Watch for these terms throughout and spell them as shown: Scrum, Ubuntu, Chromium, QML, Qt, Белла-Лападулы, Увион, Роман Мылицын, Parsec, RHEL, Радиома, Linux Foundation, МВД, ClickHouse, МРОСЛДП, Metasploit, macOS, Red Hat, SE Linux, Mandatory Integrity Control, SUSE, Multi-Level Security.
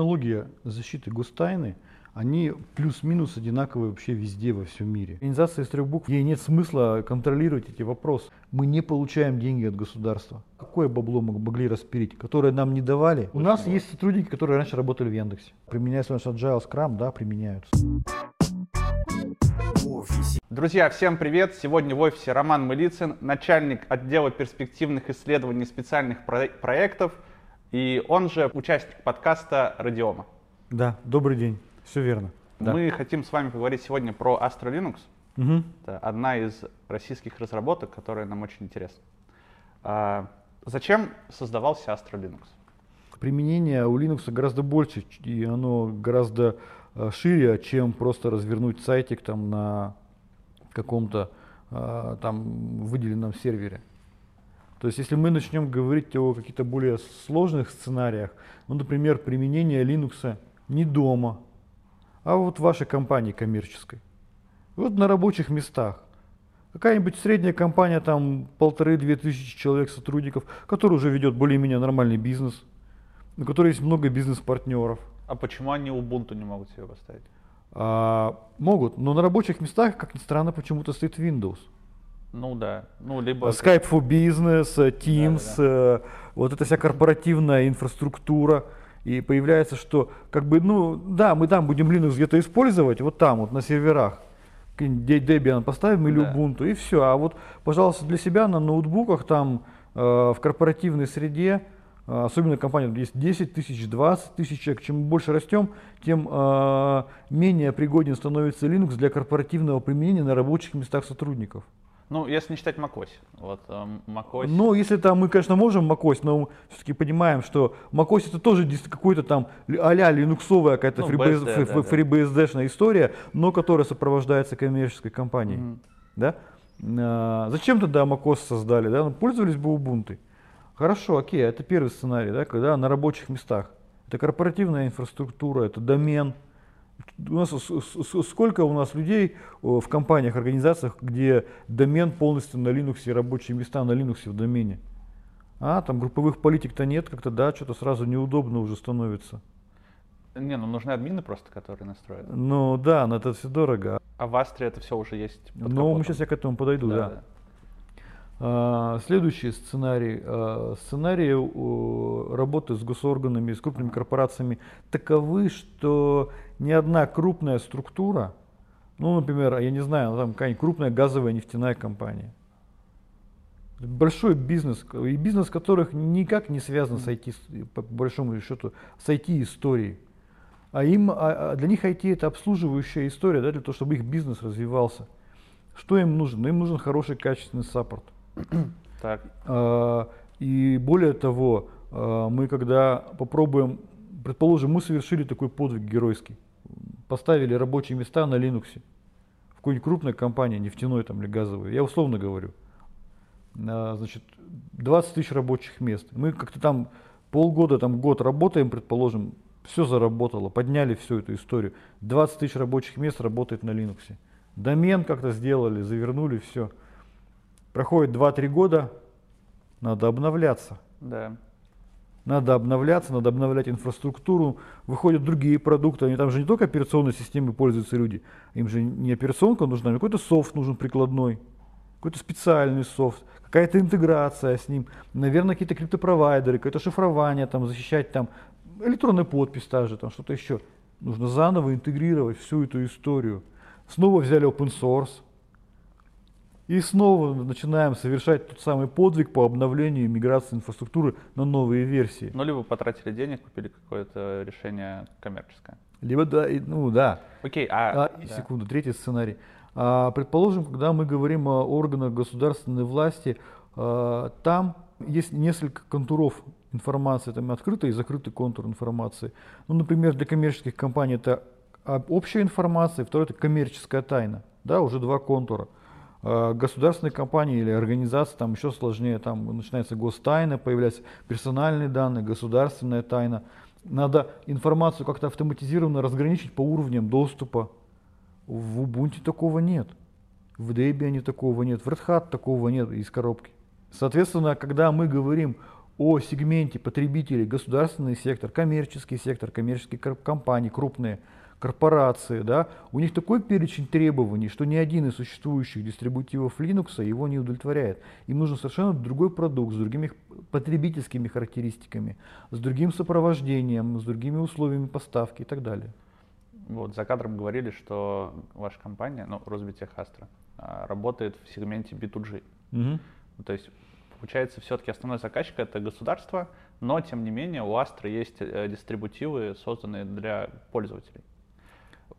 технологии защиты гостайны, они плюс-минус одинаковые вообще везде во всем мире. Организация из трех букв, ей нет смысла контролировать эти вопросы. Мы не получаем деньги от государства. Какое бабло мы могли распилить, которое нам не давали? Очень У нас важно. Есть сотрудники, которые раньше работали в Яндексе. Применяется наш Agile Scrum, да, применяются. Друзья, всем привет! Сегодня в офисе Роман Мылицын, начальник отдела перспективных исследований специальных проектов, и он же участник подкаста «Радиома». Да, добрый день. Все верно. Да. Мы хотим с вами поговорить сегодня про Astra Linux. Угу. Это одна из российских разработок, которая нам очень интересна. Зачем создавался Astra Linux? Применение у Linux гораздо больше, и оно гораздо шире, чем просто развернуть сайтик там на каком-то там выделенном сервере. То есть, если мы начнем говорить о каких-то более сложных сценариях, ну, например, применение Linux не дома, а вот в вашей компании коммерческой, вот на рабочих местах. Какая-нибудь средняя компания, там 1500-2000 человек сотрудников, которая уже ведет более-менее нормальный бизнес, у которой есть много бизнес-партнеров. А почему они Ubuntu не могут себе поставить? Могут, но на рабочих местах, как ни странно, почему-то стоит Windows. Ну да, ну либо... Skype for Business, Teams, вот эта вся корпоративная инфраструктура. И появляется, что как бы, ну да, мы там будем Linux где-то использовать, вот там вот на серверах, Debian поставим или Ubuntu, и все. А вот, пожалуйста, для себя на ноутбуках там в корпоративной среде, особенно компания, где есть 10 тысяч, 20 тысяч человек, чем больше растем, тем менее пригоден становится Linux для корпоративного применения на рабочих местах сотрудников. Ну, если не считать macOS. Вот, ну, если там мы, конечно, можем macOS, но мы все-таки понимаем, что macOS это тоже какой-то там а-ля линуксовая какая-то FreeBSD-шная история, но которая сопровождается коммерческой компанией. Mm-hmm. Да? Зачем тогда macOS создали? Да? Ну, пользовались бы Ubuntu. Хорошо, окей, это первый сценарий, да, когда на рабочих местах. Это корпоративная инфраструктура, это домен. У нас, сколько у нас людей в компаниях, организациях, где домен полностью на Linux, рабочие места на Linux в домене? А там групповых политик-то нет, как-то да, что-то сразу неудобно уже становится. Не, ну нужны админы просто, которые настроят. Ну да, но это все дорого. А в Астре это все уже есть под капотом. Ну, сейчас я к этому подойду, да. Следующий сценарий. Сценарии работы с госорганами, с крупными корпорациями таковы, что ни одна крупная структура, ну, например, я не знаю, там какая-нибудь крупная газовая нефтяная компания, большой бизнес, и бизнес которых никак не связан с IT, по большому счету, с IT-историей. Для них IT это обслуживающая история, да, для того, чтобы их бизнес развивался. Что им нужно? Им нужен хороший, качественный саппорт. Так. И более того, мы когда попробуем, предположим, мы совершили такой подвиг геройский, поставили рабочие места на Linux в какой-нибудь крупной компании, нефтяной там, или газовой, я условно говорю, значит, 20 тысяч рабочих мест. Мы как-то там полгода, там год работаем, предположим, все заработало, подняли всю эту историю. 20 тысяч рабочих мест работает на Linux. Домен как-то сделали, завернули, все. Проходит 2-3 года, надо обновляться. Да. Надо обновляться, надо обновлять инфраструктуру. Выходят другие продукты, они там же не только операционной системой пользуются люди. Им же не операционка нужна, им какой-то софт нужен прикладной, какой-то специальный софт, какая-то интеграция с ним. Наверное, какие-то криптопровайдеры, какое-то шифрование, там, защищать там, электронная подпись та же, там, что-то еще. Нужно заново интегрировать всю эту историю. Снова взяли open source и снова начинаем совершать тот самый подвиг по обновлению и миграции инфраструктуры на новые версии. Ну, либо потратили денег, купили какое-то решение коммерческое. Либо, да, ну да. Окей, секунду, третий сценарий. Предположим, когда мы говорим о органах государственной власти, там есть несколько контуров информации, там открытый и закрытый контур информации. Ну, например, для коммерческих компаний это общая информация, второе это коммерческая тайна, да, уже два контура. Государственные компании или организации, там еще сложнее, там начинается гостайна, появляются персональные данные, государственная тайна. Надо информацию как-то автоматизированно разграничить по уровням доступа. В Ubuntu такого нет, в Debian такого нет, в Red Hat такого нет из коробки. Соответственно, когда мы говорим о сегменте потребителей: государственный сектор, коммерческий сектор, коммерческие компании, крупные корпорации, да, у них такой перечень требований, что ни один из существующих дистрибутивов Linux его не удовлетворяет. Им нужен совершенно другой продукт с другими потребительскими характеристиками, с другим сопровождением, с другими условиями поставки и так далее. Вот за кадром говорили, что ваша компания, ну, РусБИТех-Астра, работает в сегменте B2G. Угу. То есть получается, все-таки основной заказчик — это государство, но тем не менее у Astra есть дистрибутивы, созданные для пользователей.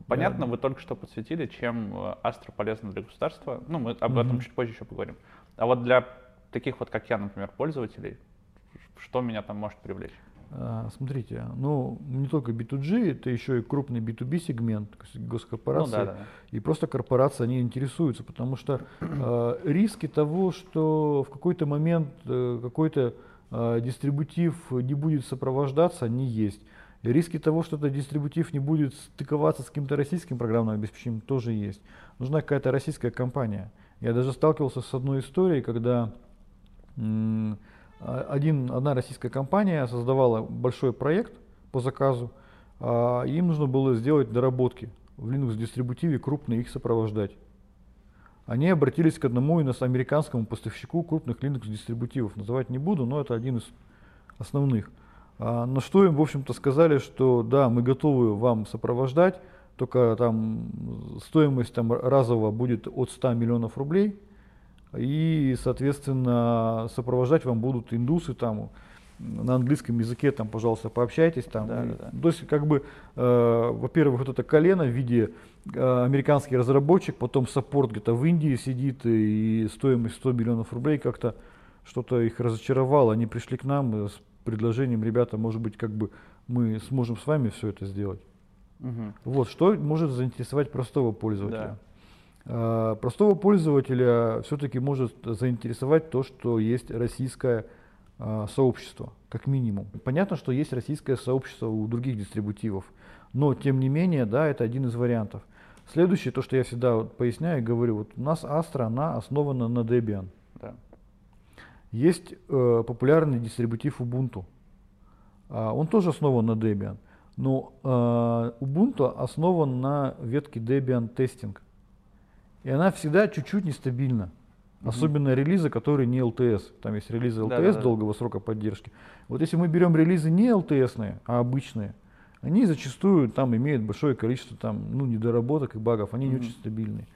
Понятно, да. Вы только что подсветили, чем Astra полезна для государства. Ну, мы об этом чуть позже еще поговорим. А вот для таких вот, как я, например, пользователей, что меня там может привлечь? Смотрите, ну, не только B2G, это еще и крупный B2B сегмент, госкорпорации, ну, да, да. И просто корпорации, они интересуются, потому что риски того, что в какой-то момент какой-то дистрибутив не будет сопровождаться, они есть. И риски того, что этот дистрибутив не будет стыковаться с каким-то российским программным обеспечением, тоже есть. Нужна какая-то российская компания. Я даже сталкивался с одной историей, когда одна российская компания создавала большой проект по заказу, им нужно было сделать доработки в Linux-дистрибутиве, крупно их сопровождать. Они обратились к одному американскому поставщику крупных Linux-дистрибутивов, называть не буду, но это один из основных. На что им, в общем-то, сказали, что да, мы готовы вам сопровождать, только там стоимость разово будет от 100 миллионов рублей. И, соответственно, сопровождать вам будут индусы там, на английском языке, там, пожалуйста, пообщайтесь. Там. Да, да, да. То есть, как бы, во-первых, вот это колено в виде американский разработчик, потом саппорт где-то в Индии сидит, и стоимость 100 миллионов рублей как-то что-то их разочаровало. Они пришли к нам с предложением: ребята, может быть, как бы мы сможем с вами все это сделать. Угу. Вот, что может заинтересовать простого пользователя. Да. Простого пользователя все-таки может заинтересовать то, что есть российское сообщество, как минимум. Понятно, что есть российское сообщество у других дистрибутивов, но тем не менее, да, это один из вариантов. Следующее, то, что я всегда вот поясняю и говорю, вот у нас Astra, она основана на Debian. Да. Есть популярный дистрибутив Ubuntu, он тоже основан на Debian, но Ubuntu основан на ветке Debian Testing. И она всегда чуть-чуть нестабильна, особенно релизы, которые не LTS. Там есть релизы LTS долгого срока поддержки. Вот если мы берем релизы не LTS-ные, а обычные, они зачастую там имеют большое количество там, ну, недоработок и багов, они не очень стабильны.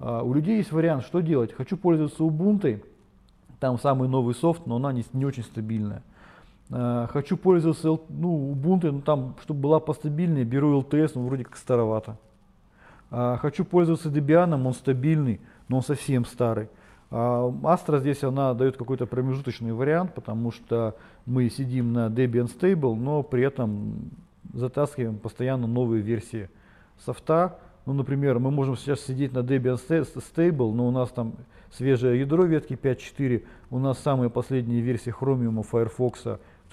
У людей есть вариант, что делать. Хочу пользоваться Ubuntu, там самый новый софт, но она не очень стабильная. Хочу пользоваться Ubuntu, но там, чтобы была постабильнее, беру LTS, но вроде как старовато. Хочу пользоваться Debian, он стабильный, но он совсем старый. Astra здесь она дает какой-то промежуточный вариант, потому что мы сидим на Debian Stable, но при этом затаскиваем постоянно новые версии софта. Ну, например, мы можем сейчас сидеть на Debian Stable, но у нас там свежее ядро ветки 5.4, у нас самые последние версии Chromium, Firefox,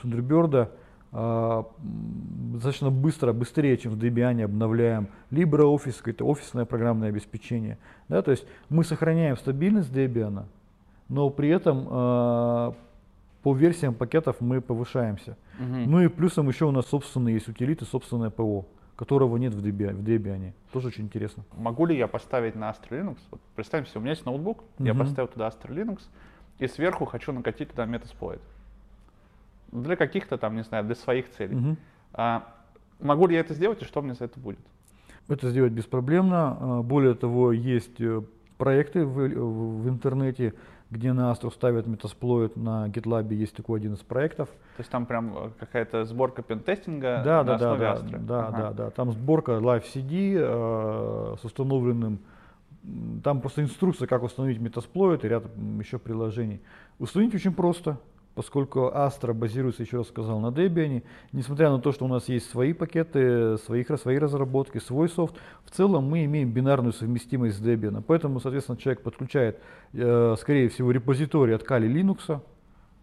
Thunderbird. Достаточно быстрее, чем в Debian, обновляем LibreOffice, какое-то офисное программное обеспечение. Да, то есть мы сохраняем стабильность Debian, но при этом по версиям пакетов мы повышаемся. Ну и плюсом еще у нас собственные есть утилиты, собственное ПО, которого нет в Debian. Тоже очень интересно. Могу ли я поставить на Astra Linux? Вот представим себе, у меня есть ноутбук, я поставил туда Astra Linux и сверху хочу накатить туда Metasploit. Для каких-то там, не знаю, для своих целей. Могу ли я это сделать и что мне за это будет? Это сделать беспроблемно. Более того, есть проекты в интернете, где на Astra ставят Metasploit, на GitLab есть такой один из проектов. То есть там прям какая-то сборка пентестинга на основе Astra? Да. Там сборка Live CD с установленным. Там просто инструкция, как установить Metasploit и ряд еще приложений. Установить очень просто. Поскольку Astra базируется, еще раз сказал, на Debian, несмотря на то, что у нас есть свои пакеты, свои разработки, свой софт, в целом мы имеем бинарную совместимость с Debian. Поэтому, соответственно, человек подключает, скорее всего, репозиторий от Kali Linux,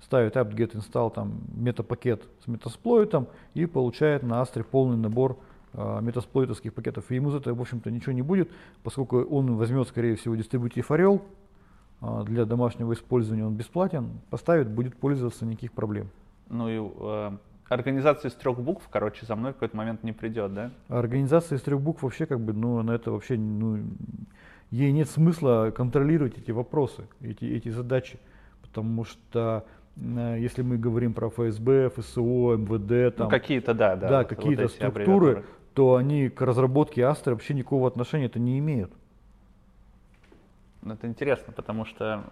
ставит apt-get install, там, метапакет с Metasploit и получает на Astra полный набор метасплоитовских пакетов. И ему за это, в общем-то, ничего не будет, поскольку он возьмет, скорее всего, дистрибутив Орел, для домашнего использования он бесплатен, поставит, будет пользоваться, никаких проблем. Ну и организация из трех букв, короче, за мной в какой-то момент не придет, да? Организация из трех букв вообще как бы, ну, на это вообще, ну, ей нет смысла контролировать эти вопросы, эти задачи, потому что если мы говорим про ФСБ, ФСО, МВД, там, ну, какие-то, да, да, вот какие-то вот структуры, то они к разработке Astra вообще никакого отношения это не имеют. Это интересно, потому что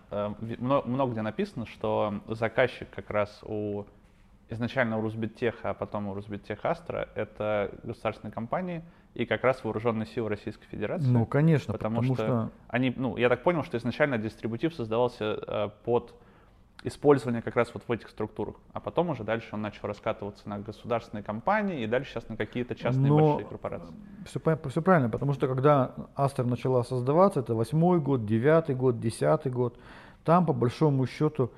много где написано, что заказчик как раз у изначально у РусБИТеха, а потом у РусБИТех-Астра это государственные компании и как раз вооруженные силы Российской Федерации. Ну, конечно, потому что они, ну, я так понял, что изначально дистрибутив создавался под использование как раз вот в этих структурах, а потом уже дальше он начал раскатываться на государственные компании и дальше сейчас на какие-то частные большие корпорации. Все правильно, потому что когда Astra начала создаваться, это 2008 год, 2009 год, 2010 год, там по большому счету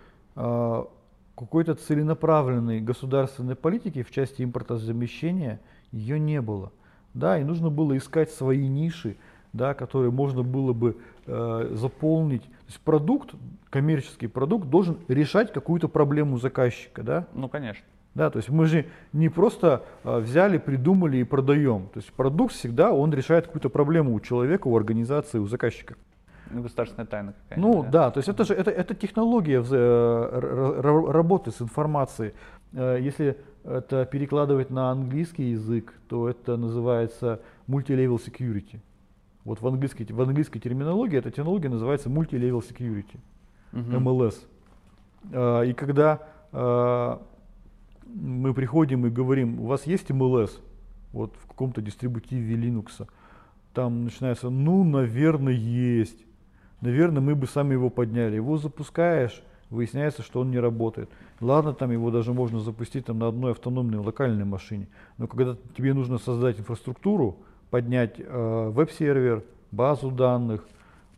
какой-то целенаправленной государственной политики в части импортозамещения ее не было, да, и нужно было искать свои ниши, да, которые можно было бы заполнить. То есть продукт, коммерческий продукт должен решать какую-то проблему заказчика, да? Ну, конечно. Да, то есть мы же не просто взяли, придумали и продаем. То есть продукт всегда, он решает какую-то проблему у человека, у организации, у заказчика. Ну, государственная тайна какая-то. Ну, да, то есть это же это технология работы с информацией. Если это перекладывать на английский язык, то это называется multi-level security. Вот в английской терминологии эта технология называется Multi-Level Security, MLS. И когда мы приходим и говорим, у вас есть MLS вот в каком-то дистрибутиве Linux, там начинается, ну, наверное, есть. Наверное, мы бы сами его подняли. Его запускаешь, выясняется, что он не работает. Ладно, там его даже можно запустить там, на одной автономной локальной машине. Но когда тебе нужно создать инфраструктуру, поднять веб-сервер, базу данных,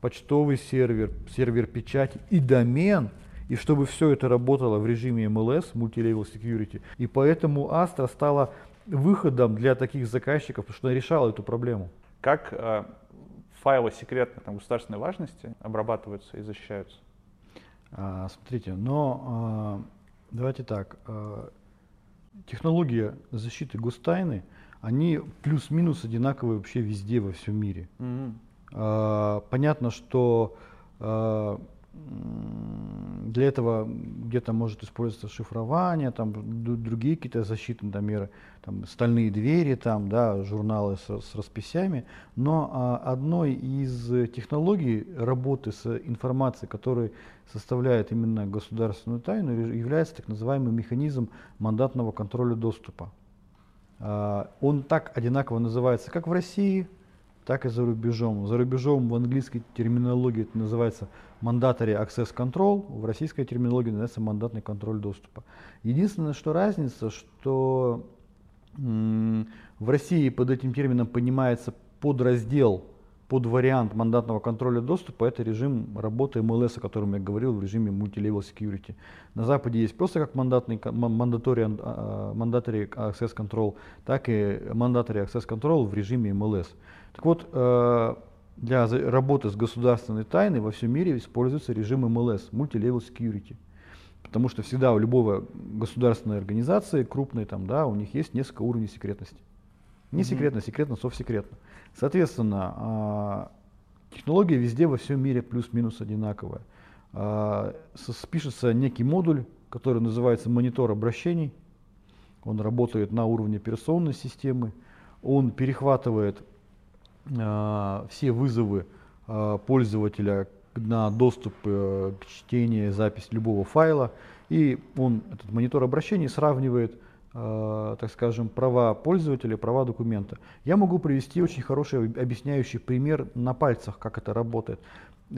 почтовый сервер, сервер печати и домен, и чтобы все это работало в режиме MLS, Multi-Level Security. И поэтому Astra стала выходом для таких заказчиков, потому что она решала эту проблему. Как файлы секретной государственной важности обрабатываются и защищаются? Смотрите, но давайте так. Технология защиты гостайны, они плюс-минус одинаковые вообще везде во всем мире. Понятно, что для этого где-то может использоваться шифрование, там другие какие-то защитные там, меры, там, стальные двери, там, да, журналы с расписями. Но одной из технологий работы с информацией, которая составляет именно государственную тайну, является так называемый механизм мандатного контроля доступа. Он так одинаково называется как в России, так и за рубежом. За рубежом в английской терминологии это называется mandatory access control, в российской терминологии называется мандатный контроль доступа. Единственное, что разница, что в России под этим термином понимается подраздел, под вариант мандатного контроля доступа, это режим работы MLS, о котором я говорил, в режиме Multi-Level Security. На Западе есть просто как mandatory access control, так и mandatory access control в режиме MLS. Так вот, для работы с государственной тайной во всем мире используется режим MLS, Multi-Level Security. Потому что всегда у любой государственной организации, крупной, там, да, у них есть несколько уровней секретности. Не секретно, секретно, совсекретно. Соответственно, технология везде во всем мире плюс-минус одинаковая. Пишется некий модуль, который называется монитор обращений. Он работает на уровне операционной системы. Он перехватывает все вызовы пользователя на доступ к чтению, запись любого файла. И он, этот монитор обращений, сравнивает, так скажем, права пользователя, права документа. Я могу привести очень хороший объясняющий пример на пальцах, как это работает.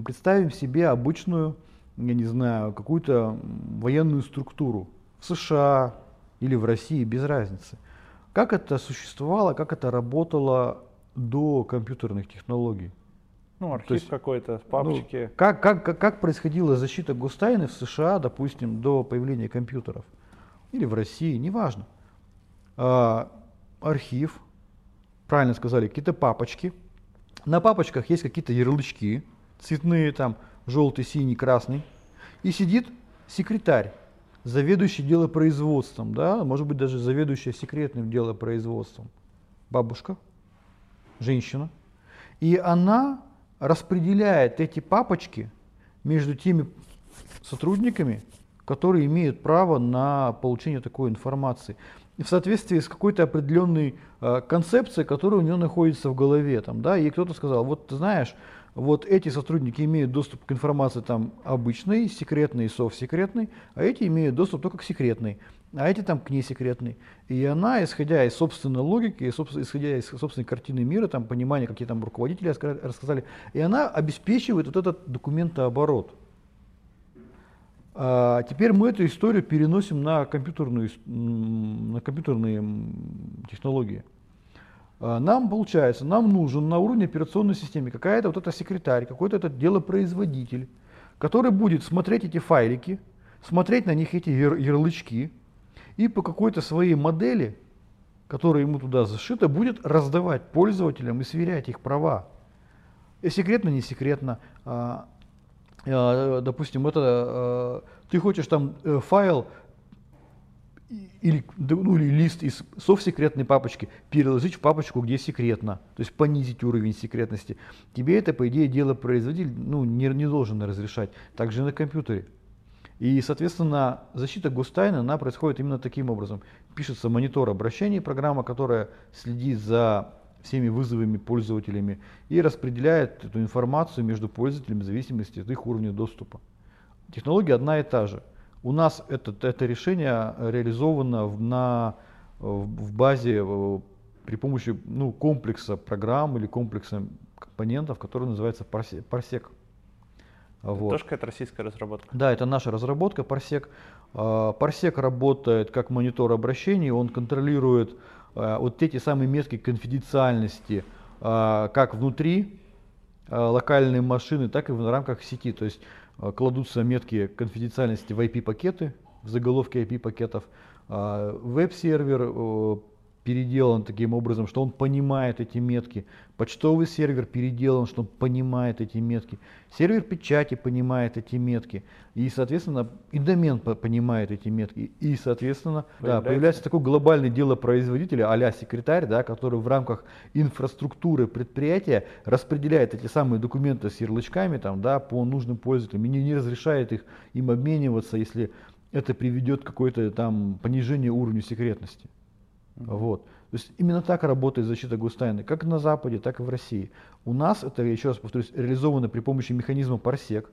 Представим себе обычную, я не знаю, какую-то военную структуру в США или в России, без разницы. Как это существовало, как это работало до компьютерных технологий? Ну, архив какой-то, папочки. Ну, как происходила защита гостайны в США, допустим, до появления компьютеров? Или в России, неважно. Архив, правильно сказали, какие-то папочки. На папочках есть какие-то ярлычки, цветные там, желтый, синий, красный. И сидит секретарь. заведующий делопроизводством, да, может быть, даже заведующая секретным делопроизводством, бабушка, женщина, и она распределяет эти папочки между теми сотрудниками, которые имеют право на получение такой информации в соответствии с какой-то определенной концепцией, которая у нее находится в голове. Там, да, и кто-то сказал, вот ты знаешь, вот эти сотрудники имеют доступ к информации там, обычной, секретной и совсекретной, а эти имеют доступ только к секретной, а эти там, к несекретной. И она, исходя из собственной логики, исходя из собственной картины мира, там, понимания, какие там руководители рассказали, и она обеспечивает вот этот документооборот. А теперь мы эту историю переносим на компьютерные технологии. Нам, получается, нам нужен на уровне операционной системы какая-то вот эта секретарь, какой-то этот делопроизводитель, который будет смотреть эти файлики, смотреть на них эти ярлычки и по какой-то своей модели, которая ему туда зашита, будет раздавать пользователям и сверять их права. И секретно, не секретно. Допустим, это ты хочешь там файл, или, ну, или лист из совсекретной папочки переложить в папочку, где секретно, то есть понизить уровень секретности. Тебе это, по идее, делопроизводитель ну, не должен разрешать. Также на компьютере. И, соответственно, защита гостайны, она происходит именно таким образом. Пишется монитор обращений, программа, которая следит за всеми вызовами пользователями и распределяет эту информацию между пользователями в зависимости от их уровня доступа. Технология одна и та же. У нас это решение реализовано в базе при помощи ну, комплекса программ или комплекса компонентов, который называется Parsec. Вот. Это тоже какая-то российская разработка? Да, это наша разработка Parsec. Parsec работает как монитор обращений, он контролирует вот эти самые метки конфиденциальности как внутри локальной машины, так и в рамках сети. То есть кладутся метки конфиденциальности в IP-пакеты, в заголовке IP-пакетов. Веб-сервер переделан таким образом, что он понимает эти метки. Почтовый сервер переделан, что он понимает эти метки. Сервер печати понимает эти метки. И, соответственно, и домен понимает эти метки. И, соответственно, да, появляется такой глобальный делопроизводитель, а-ля секретарь, да, который в рамках инфраструктуры предприятия распределяет эти самые документы с ярлычками там, да, по нужным пользователям и не разрешает им обмениваться, если это приведет к какой-то там понижению уровня секретности. Вот. То есть именно так работает защита гостайны, как на Западе, так и в России. У нас это, я еще раз повторюсь, реализовано при помощи механизма Parsec.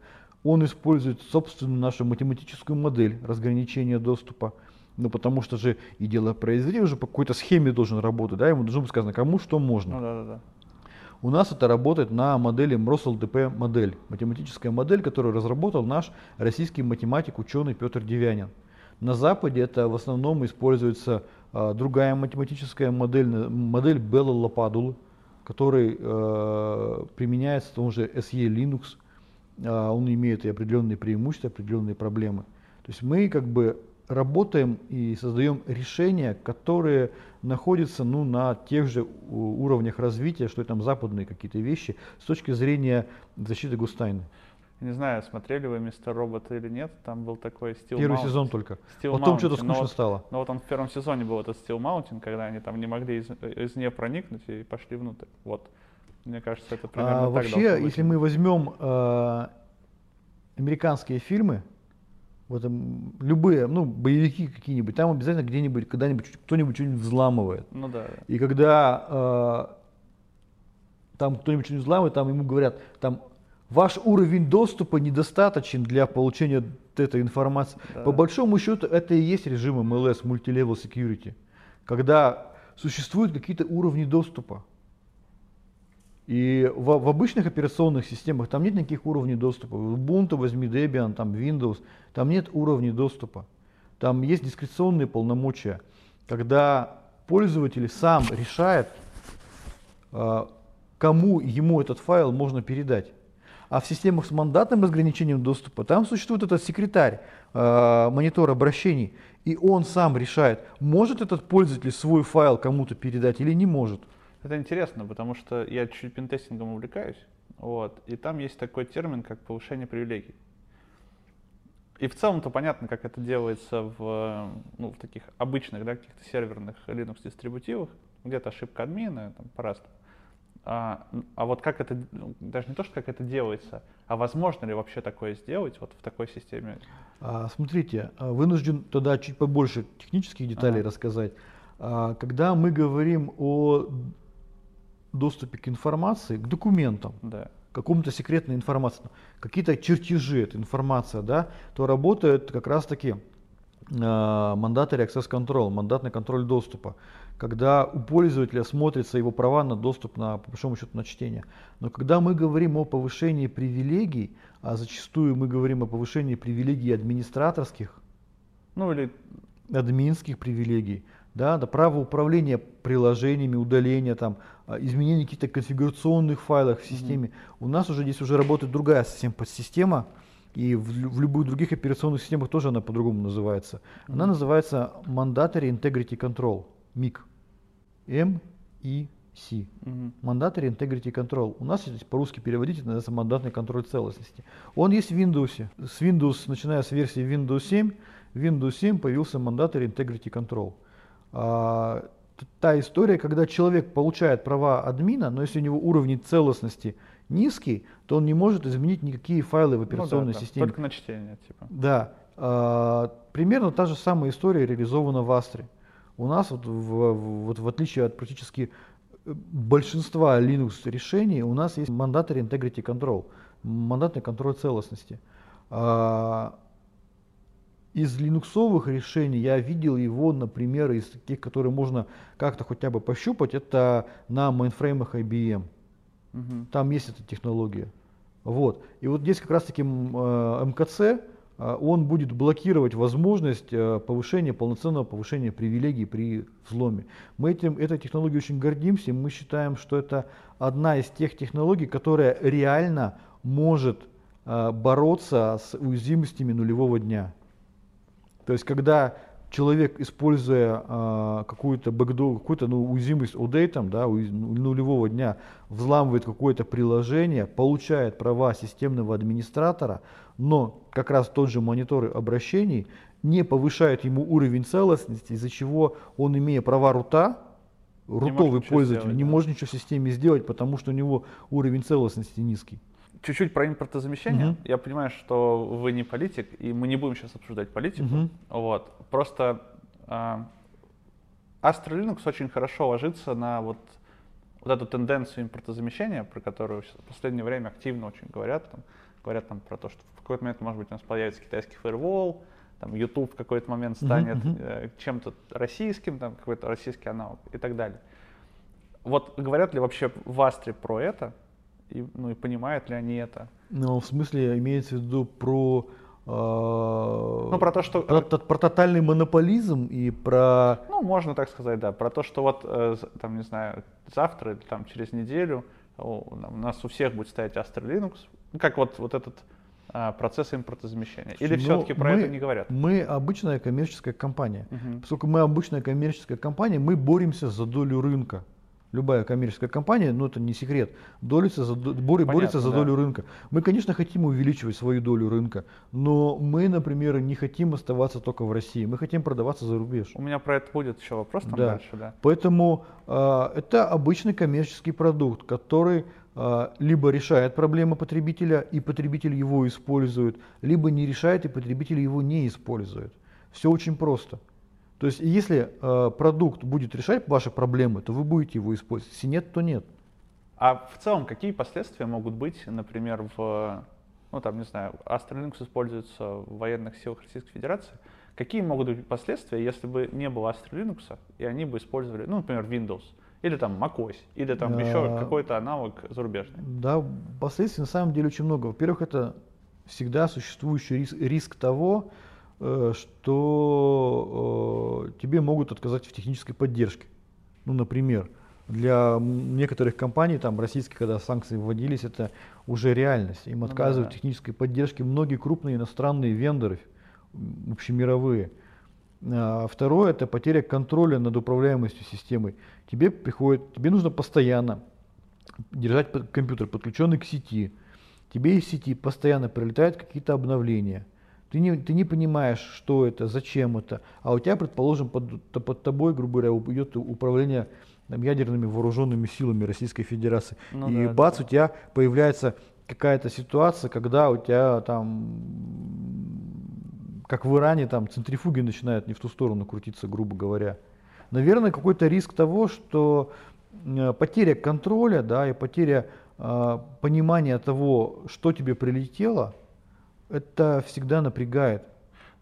Он использует собственную нашу математическую модель разграничения доступа. Ну, потому что же и делопроизводитель уже по какой-то схеме должен работать, да, ему должно быть сказано, кому что можно. Ну, да, да, да. У нас это работает на модели МРОСЛДП модель, математическая модель, которую разработал наш российский математик, ученый Петр Девянин. На Западе это в основном используется другая математическая модель, модель Белла-Лападулы, который применяется в том же SE Linux. Он имеет и определенные преимущества, определенные проблемы. То есть мы как бы работаем и создаем решения, которые находятся ну, на тех же уровнях развития, что и там западные какие-то вещи, с точки зрения защиты гостайны. Не знаю, смотрели вы «Мистер Робот» или нет, там был такой Steel Mountain. Первый сезон только, потом что-то скучно стало. Но вот он в первом сезоне был, этот Steel Mountain, когда они там не могли из нее проникнуть и пошли внутрь. Вот, мне кажется, это примерно так должно быть. Вообще, если мы возьмем американские фильмы, вот, любые, ну, боевики какие-нибудь, там обязательно где-нибудь, когда-нибудь кто-нибудь что-нибудь взламывает. Ну да. И когда там кто-нибудь что-нибудь взламывает, там ему говорят, там, ваш уровень доступа недостаточен для получения этой информации. Да. По большому счету это и есть режим MLS, Multilevel Security, когда существуют какие-то уровни доступа. И в обычных операционных системах там нет никаких уровней доступа. Ubuntu, возьми Debian, там Windows, там нет уровней доступа. Там есть дискреционные полномочия, когда пользователь сам решает, кому ему этот файл можно передать. А в системах с мандатным разграничением доступа там существует этот секретарь, монитор обращений, и он сам решает, может этот пользователь свой файл кому-то передать или не может. Это интересно, потому что я чуть-чуть пентестингом увлекаюсь, вот, и там есть такой термин, как повышение привилегий. И в целом-то понятно, как это делается в таких обычных, да, каких-то серверных Linux-дистрибутивах, где-то ошибка админа, там, по-разному. А вот как это, даже не то, что как это делается, а возможно ли вообще такое сделать вот в такой системе? Смотрите, вынужден тогда чуть побольше технических деталей рассказать. Когда мы говорим о доступе к информации, к документам, да, какому-то секретной информации, какие-то чертежи, это информация, да, то работают как раз-таки mandatory access control, мандатный контроль доступа, когда у пользователя смотрятся его права на доступ, на, по большому счету, на чтение. Но когда мы говорим о повышении привилегий, а зачастую мы говорим о повышении привилегий администраторских, ну или админских привилегий, да, да, право управления приложениями, удаления, там, изменения каких-то конфигурационных файлов в системе. У нас уже здесь уже работает другая совсем подсистема, и в любых других операционных системах тоже она по-другому называется. Она называется Mandatory Integrity Control, MIC. M-I-C. Mandatory Integrity Control. У нас здесь по-русски переводить это называется мандатный контроль целостности. Он есть в Windows. С Windows, начиная с версии Windows 7, в Windows 7 появился Mandatory Integrity Control. Та история, когда человек получает права админа, но если у него уровень целостности низкий, то он не может изменить никакие файлы в операционной системе. Только на чтение, типа. Да. Примерно та же самая история реализована в Астре. У нас, в отличие от практически большинства Linux решений, у нас есть Mandatory Integrity Control, мандатный контроль целостности. Из линуксовых решений я видел его, например, из таких, которые можно как-то хотя бы пощупать, это на мейнфреймах IBM. Там есть эта технология. Вот. И вот здесь как раз-таки МКЦ, он будет блокировать возможность повышения, полноценного повышения привилегий при взломе. Мы этой технологией очень гордимся, и мы считаем, что это одна из тех технологий, которая реально может бороться с уязвимостями нулевого дня. То есть, когда человек, используя какую-то бэкдор, какую-то уязвимость ODate, да, нулевого дня, взламывает какое-то приложение, получает права системного администратора, но как раз тот же монитор обращений не повышает ему уровень целостности, из-за чего он, имея права рута, рутовый пользователь, не может ничего в системе сделать, потому что у него уровень целостности низкий. Чуть-чуть про импортозамещение. Я понимаю, что вы не политик, и мы не будем сейчас обсуждать политику. Вот. Просто Astra Linux очень хорошо ложится на вот эту тенденцию импортозамещения, про которую в последнее время активно очень говорят. Говорят про то, что в какой-то момент, может быть, у нас появится китайский фаервол, YouTube в какой-то момент станет чем-то российским, какой-то российский аналог и так далее. Вот говорят ли вообще в Астре про это? И понимают ли они это? Ну, в смысле, имеется в виду про тотальный монополизм и про... Ну, можно так сказать, да. Про то, что не знаю, завтра или через неделю у нас у всех будет стоять Astra Linux. Как этот процесс импортозамещения. Или все-таки про это не говорят? Мы обычная коммерческая компания. Поскольку мы обычная коммерческая компания, мы боремся за долю рынка. Любая коммерческая компания, это не секрет, борется за долю рынка. Мы, конечно, хотим увеличивать свою долю рынка, но мы, например, не хотим оставаться только в России, мы хотим продаваться за рубеж. У меня про это будет еще вопрос дальше. Да. Поэтому это обычный коммерческий продукт, который либо решает проблему потребителя, и потребитель его использует, либо не решает, и потребитель его не использует. Все очень просто. То есть, если продукт будет решать ваши проблемы, то вы будете его использовать. Если нет, то нет. А в целом, какие последствия могут быть, например, Astra Linux используется в военных силах Российской Федерации? Какие могут быть последствия, если бы не было Astra Linux, и они бы использовали, например, Windows, или macOS, или еще какой-то аналог зарубежный? Да, последствий на самом деле очень много. Во-первых, это всегда существующий риск того, что тебе могут отказать в технической поддержке. Например, для некоторых компаний, российских, когда санкции вводились, это уже реальность. Им отказывают в технической поддержке многие крупные иностранные вендоры, общемировые. Второе – это потеря контроля над управляемостью системой. Тебе нужно постоянно держать компьютер подключенный к сети. Тебе из сети постоянно прилетают какие-то обновления. Ты не понимаешь, что это, зачем это, а у тебя, предположим, под тобой, грубо говоря, идет управление там ядерными вооруженными силами Российской Федерации. Ну, и да, бац, да. У тебя появляется какая-то ситуация, когда у тебя там, как в Иране, там центрифуги начинают не в ту сторону крутиться, грубо говоря. Наверное, какой-то риск того, что потеря контроля, да, и потеря понимания того, что тебе прилетело, это всегда напрягает.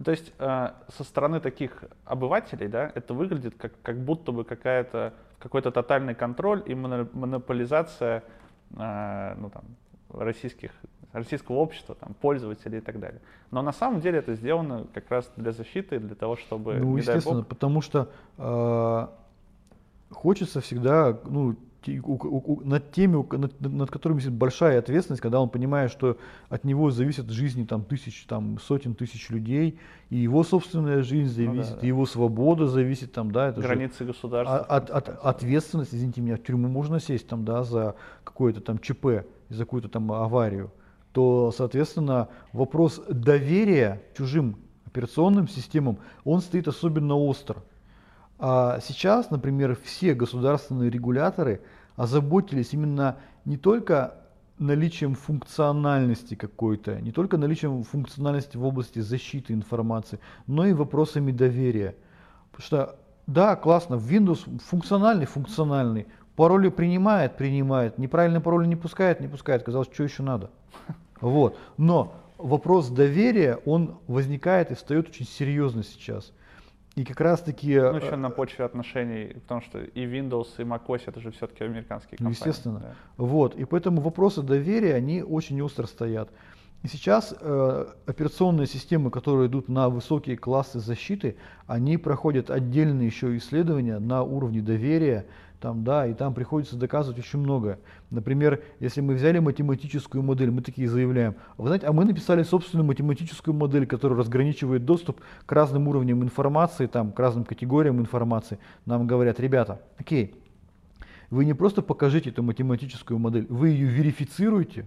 То есть со стороны таких обывателей, да, это выглядит как будто бы какой-то тотальный контроль и монополизация российского общества, там, пользователей и так далее. Но на самом деле это сделано как раз для защиты, для того, чтобы... Ну, естественно, потому что хочется всегда... над теми, над которыми висит большая ответственность, когда он понимает, что от него зависят жизни сотен тысяч людей, и его собственная жизнь зависит, ну, да, и его свобода зависит, это границы государства. Ответственность, извините меня, в тюрьму можно сесть за какое-то ЧП, за какую-то аварию, то, соответственно, вопрос доверия чужим операционным системам, он стоит особенно остро. А сейчас, например, все государственные регуляторы озаботились именно не только наличием функциональности какой-то, не только наличием функциональности в области защиты информации, но и вопросами доверия. Потому что, да, классно, в Windows функциональный, пароли принимает, неправильный пароль не пускает, казалось, что еще надо. Вот. Но вопрос доверия, он возникает и встает очень серьезно сейчас. И как раз таки... Ну, еще на почве отношений, потому что и Windows, и macOS, это же все-таки американские компании. Естественно. Да. Вот. И поэтому вопросы доверия, они очень остро стоят. И сейчас операционные системы, которые идут на высокие классы защиты, они проходят отдельные еще исследования на уровне доверия, и там приходится доказывать очень многое. Например, если мы взяли математическую модель, мы такие заявляем: вы знаете, а мы написали собственную математическую модель, которая разграничивает доступ к разным уровням информации, к разным категориям информации. Нам говорят: ребята, окей, вы не просто покажите эту математическую модель, вы ее верифицируете,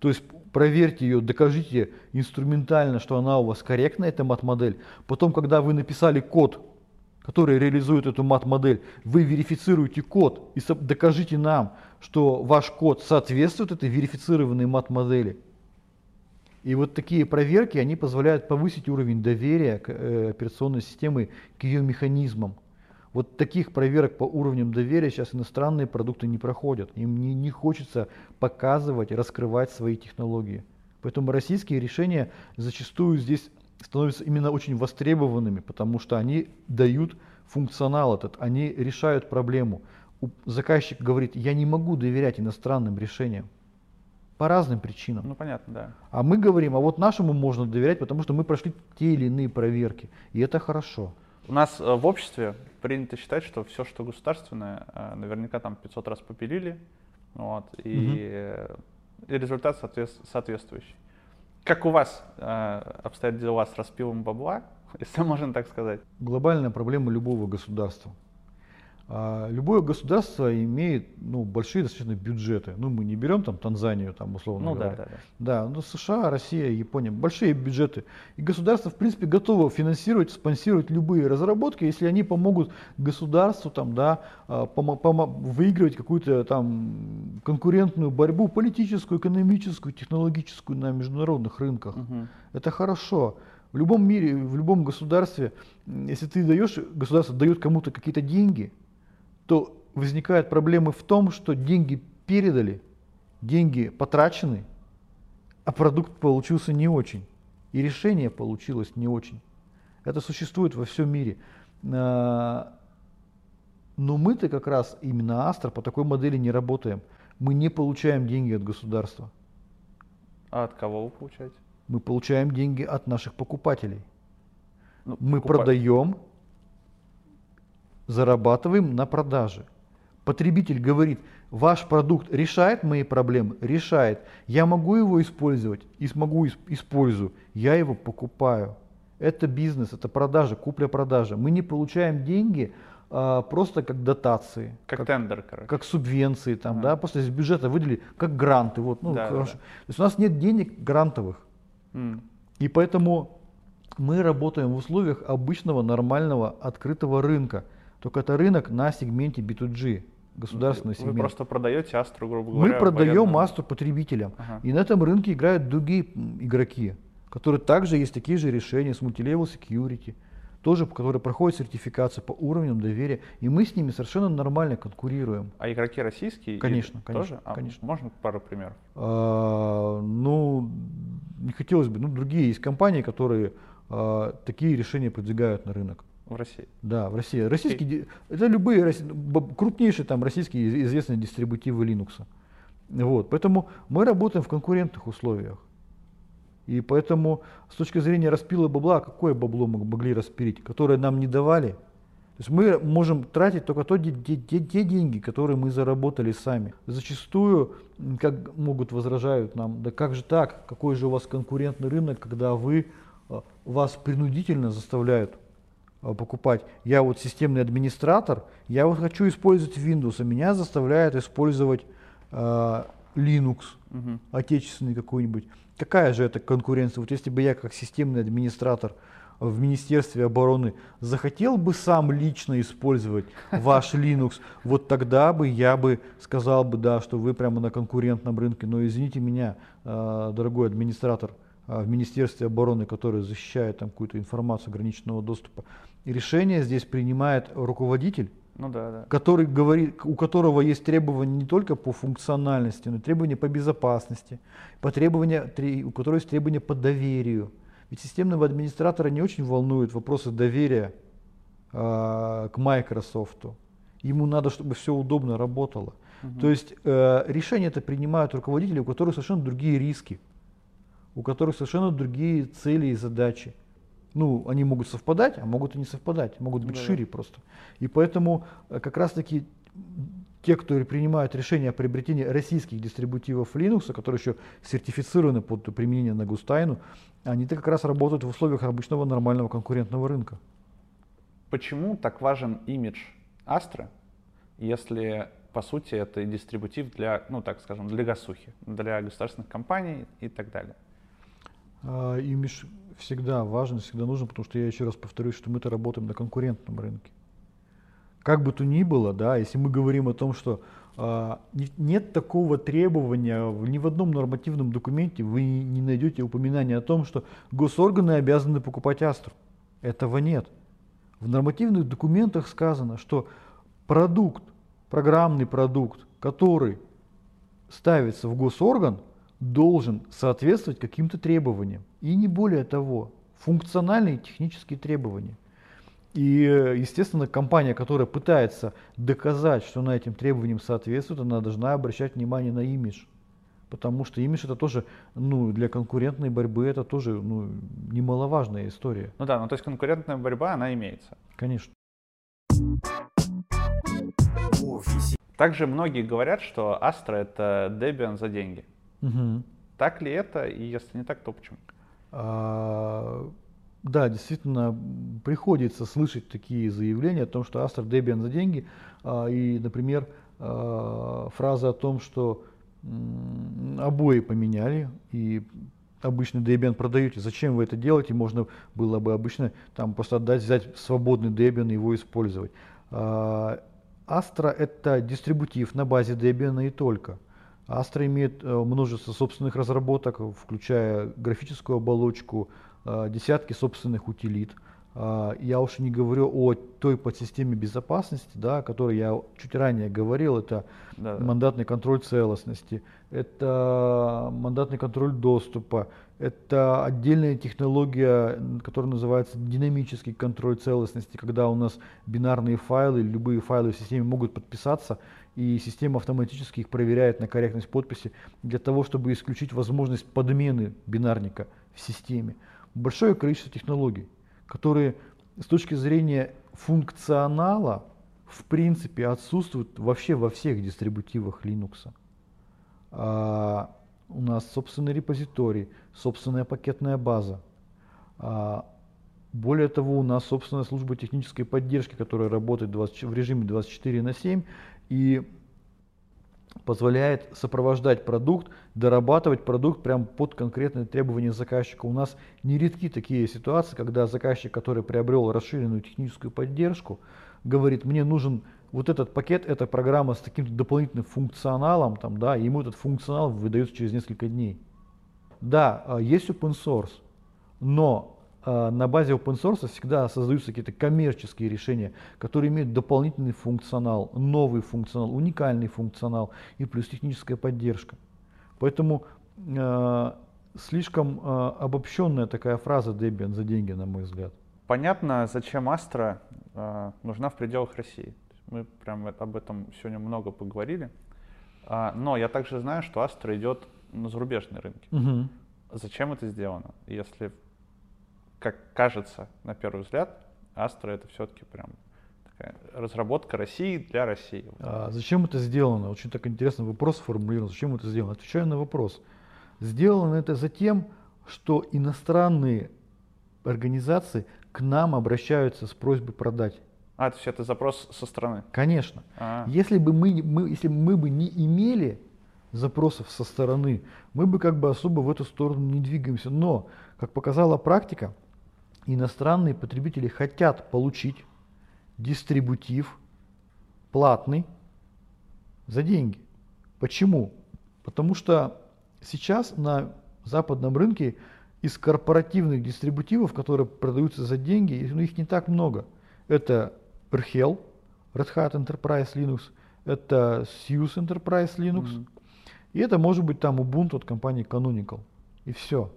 то есть проверьте ее, докажите инструментально, что она у вас корректна, эта мат-модель. Потом, когда вы написали код, которые реализуют эту мат-модель, вы верифицируете код и докажите нам, что ваш код соответствует этой верифицированной мат-модели. И вот такие проверки, они позволяют повысить уровень доверия к операционной системе, к ее механизмам. Вот таких проверок по уровням доверия сейчас иностранные продукты не проходят. Им не хочется показывать, раскрывать свои технологии. Поэтому российские решения зачастую здесь становятся именно очень востребованными, потому что они дают функционал этот, они решают проблему. Заказчик говорит: я не могу доверять иностранным решениям по разным причинам. Ну, понятно, да. А мы говорим: а вот нашему можно доверять, потому что мы прошли те или иные проверки, и это хорошо. У нас в обществе принято считать, что все, что государственное, наверняка 500 раз попилили, и результат соответствующий. Как у вас обстоят дела с распилом бабла, если можно так сказать? Глобальная проблема любого государства. Любое государство имеет большие достаточно бюджеты. Ну, мы не берем Танзанию, условно говоря. Да. США, Россия, Япония. Большие бюджеты. И государство, в принципе, готово финансировать, спонсировать любые разработки, если они помогут государству выигрывать какую-то конкурентную борьбу политическую, экономическую, технологическую на международных рынках. Угу. Это хорошо. В любом мире, в любом государстве, если государство дает кому-то какие-то деньги, то возникают проблемы в том, что деньги передали, деньги потрачены, а продукт получился не очень, и решение получилось не очень. Это существует во всем мире. Но мы-то как раз, именно Астра, по такой модели не работаем. Мы не получаем деньги от государства. А от кого вы получаете? Мы получаем деньги от наших покупателей. Мы продаем, зарабатываем на продаже. Потребитель говорит: ваш продукт решает мои проблемы? Решает. Я могу его использовать? И смогу, использую. Я его покупаю. Это бизнес, это продажа, купля-продажа. Мы не получаем деньги просто как дотации. Как тендер, короче. Как субвенции, просто из бюджета выделили, как гранты. То есть у нас нет денег грантовых. И И поэтому мы работаем в условиях обычного, нормального, открытого рынка. Только это рынок на сегменте B2G, государственный сегмент. Вы просто продаете Астру, грубо говоря. Мы продаем Астру потребителям. Ага. И на этом рынке играют другие игроки, которые также есть такие же решения с мультилевел security, тоже, которые проходят сертификацию по уровням доверия, и мы с ними совершенно нормально конкурируем. А игроки российские? Конечно, конечно. Тоже? Конечно. Можно пару примеров? Ну, не хотелось бы, ну, другие есть компании, которые такие решения продвигают на рынок. В России? Да, в России. Российские, это любые крупнейшие там российские известные дистрибутивы Linux. Вот, поэтому мы работаем в конкурентных условиях. И поэтому с точки зрения распила бабла, какое бабло мы могли распилить, которое нам не давали? То есть мы можем тратить только те деньги, которые мы заработали сами. Зачастую, как могут возражают нам, да как же так, какой же у вас конкурентный рынок, когда вас принудительно заставляют покупать. Я вот системный администратор, я вот хочу использовать Windows, а меня заставляют использовать Linux, отечественный какой-нибудь. Какая же это конкуренция? Вот если бы я как системный администратор в Министерстве обороны захотел бы сам лично использовать ваш Linux, вот тогда бы я бы сказал бы, да, что вы прямо на конкурентном рынке. Но извините меня, дорогой администратор в Министерстве обороны, который защищает там какую-то информацию ограниченного доступа, решение здесь принимает руководитель. Ну, да, да. Который говорит, у которого есть требования не только по функциональности, но и требования по безопасности, у которого есть требования по доверию. Ведь системного администратора не очень волнуют вопросы доверия к Microsoft. Ему надо, чтобы все удобно работало. То есть решения это принимают руководители, у которых совершенно другие риски, у которых совершенно другие цели и задачи. Ну, они могут совпадать, а могут и не совпадать, могут быть шире просто. И поэтому как раз-таки те, кто принимают решение о приобретении российских дистрибутивов Linux, которые еще сертифицированы под применение на гостайну, они-то как раз работают в условиях обычного нормального конкурентного рынка. Почему так важен имидж Astra, если, по сути, это дистрибутив для, ну так скажем, для госухи, для государственных компаний и так далее? Имидж всегда важен, всегда нужен, потому что я еще раз повторюсь, что мы-то работаем на конкурентном рынке. Как бы то ни было, да, если мы говорим о том, что нет такого требования, ни в одном нормативном документе вы не найдете упоминания о том, что госорганы обязаны покупать Астру. Этого нет. В нормативных документах сказано, что продукт, программный продукт, который ставится в госорган, должен соответствовать каким-то требованиям. И не более того, функциональные и технические требования. И, естественно, компания, которая пытается доказать, что она этим требованиям соответствует, она должна обращать внимание на имидж. Потому что имидж это тоже, ну, для конкурентной борьбы это тоже, ну, немаловажная история. Ну да, ну то есть конкурентная борьба, она имеется. Конечно. Также многие говорят, что Astra это Debian за деньги. Угу. Так ли это? И если не так, то почему? Да, действительно, приходится слышать такие заявления о том, что Astra Debian за деньги. И, например, фраза о том, что обои поменяли, и обычный Debian продаете. Зачем вы это делаете? Можно было бы обычно там просто отдать, взять свободный Debian и его использовать. Astra это дистрибутив на базе Debian и только. Astra имеет множество собственных разработок, включая графическую оболочку, десятки собственных утилит. Я уж не говорю о той подсистеме безопасности, да, о которой я чуть ранее говорил. Это мандатный контроль целостности, это мандатный контроль доступа, это отдельная технология, которая называется динамический контроль целостности, когда у нас бинарные файлы, любые файлы в системе могут подписаться, и система автоматически их проверяет на корректность подписи для того, чтобы исключить возможность подмены бинарника в системе. Большое количество технологий, которые с точки зрения функционала в принципе отсутствуют вообще во всех дистрибутивах Linux. У нас собственный репозиторий, собственная пакетная база. Более того, у нас собственная служба технической поддержки, которая работает в режиме 24/7. И позволяет сопровождать продукт, дорабатывать продукт прям под конкретные требования заказчика. У нас нередки такие ситуации, когда заказчик, который приобрел расширенную техническую поддержку, говорит: мне нужен вот этот пакет, эта программа с таким-то дополнительным функционалом, там, да, и ему этот функционал выдается через несколько дней. Да, есть open source, но на базе open source всегда создаются какие-то коммерческие решения, которые имеют дополнительный функционал, новый функционал, уникальный функционал и плюс техническая поддержка. Поэтому слишком обобщенная такая фраза Debian за деньги, на мой взгляд. Понятно, зачем Astra нужна в пределах России. Мы прям об этом сегодня много поговорили. Но я также знаю, что Astra идет на зарубежные рынки. Угу. Зачем это сделано? Если, как кажется, на первый взгляд, Astra — это все-таки прям такая разработка России для России. А зачем это сделано? Очень так интересный вопрос сформулирован. Зачем это сделано? Отвечаю на вопрос. Сделано это затем, что иностранные организации к нам обращаются с просьбой продать. А, то есть это запрос со стороны? Конечно. Если бы мы бы не имели запросов со стороны, мы бы как бы особо в эту сторону не двигаемся. Но, как показала практика, иностранные потребители хотят получить дистрибутив платный за деньги. Почему? Потому что сейчас на западном рынке из корпоративных дистрибутивов, которые продаются за деньги, их не так много. Это RHEL, Red Hat Enterprise Linux, это SUSE Enterprise Linux, и это может быть там Ubuntu от компании Canonical. И все.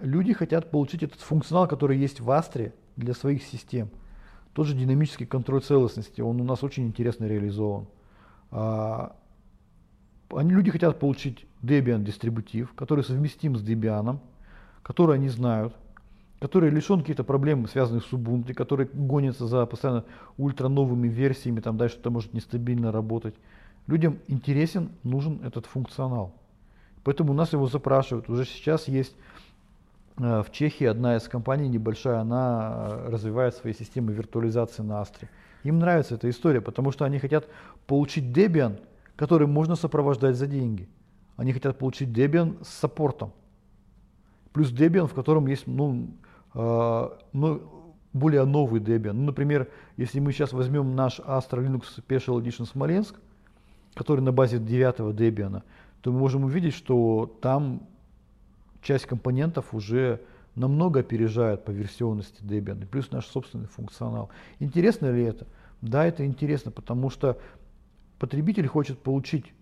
Люди хотят получить этот функционал, который есть в Astra для своих систем. Тот же динамический контроль целостности, он у нас очень интересно реализован. Люди хотят получить Debian дистрибутив, который совместим с Debian, который они знают, который лишен каких-то проблем, связанных с Ubuntu, который гонится за постоянно ультрановыми версиями, там дальше это может нестабильно работать. Людям интересен, нужен этот функционал. Поэтому у нас его запрашивают. Уже сейчас есть в Чехии одна из компаний небольшая, она развивает свои системы виртуализации на Astra. Им нравится эта история, потому что они хотят получить Debian, который можно сопровождать за деньги. Они хотят получить Debian с саппортом. Плюс Debian, в котором есть более новый Debian. Ну, например, если мы сейчас возьмем наш Astra Linux Special Edition Смоленск, который на базе 9-го Debian, то мы можем увидеть, что там часть компонентов уже намного опережает по версионности Debian, и плюс наш собственный функционал. Интересно ли это? Да, это интересно, потому что потребитель хочет получить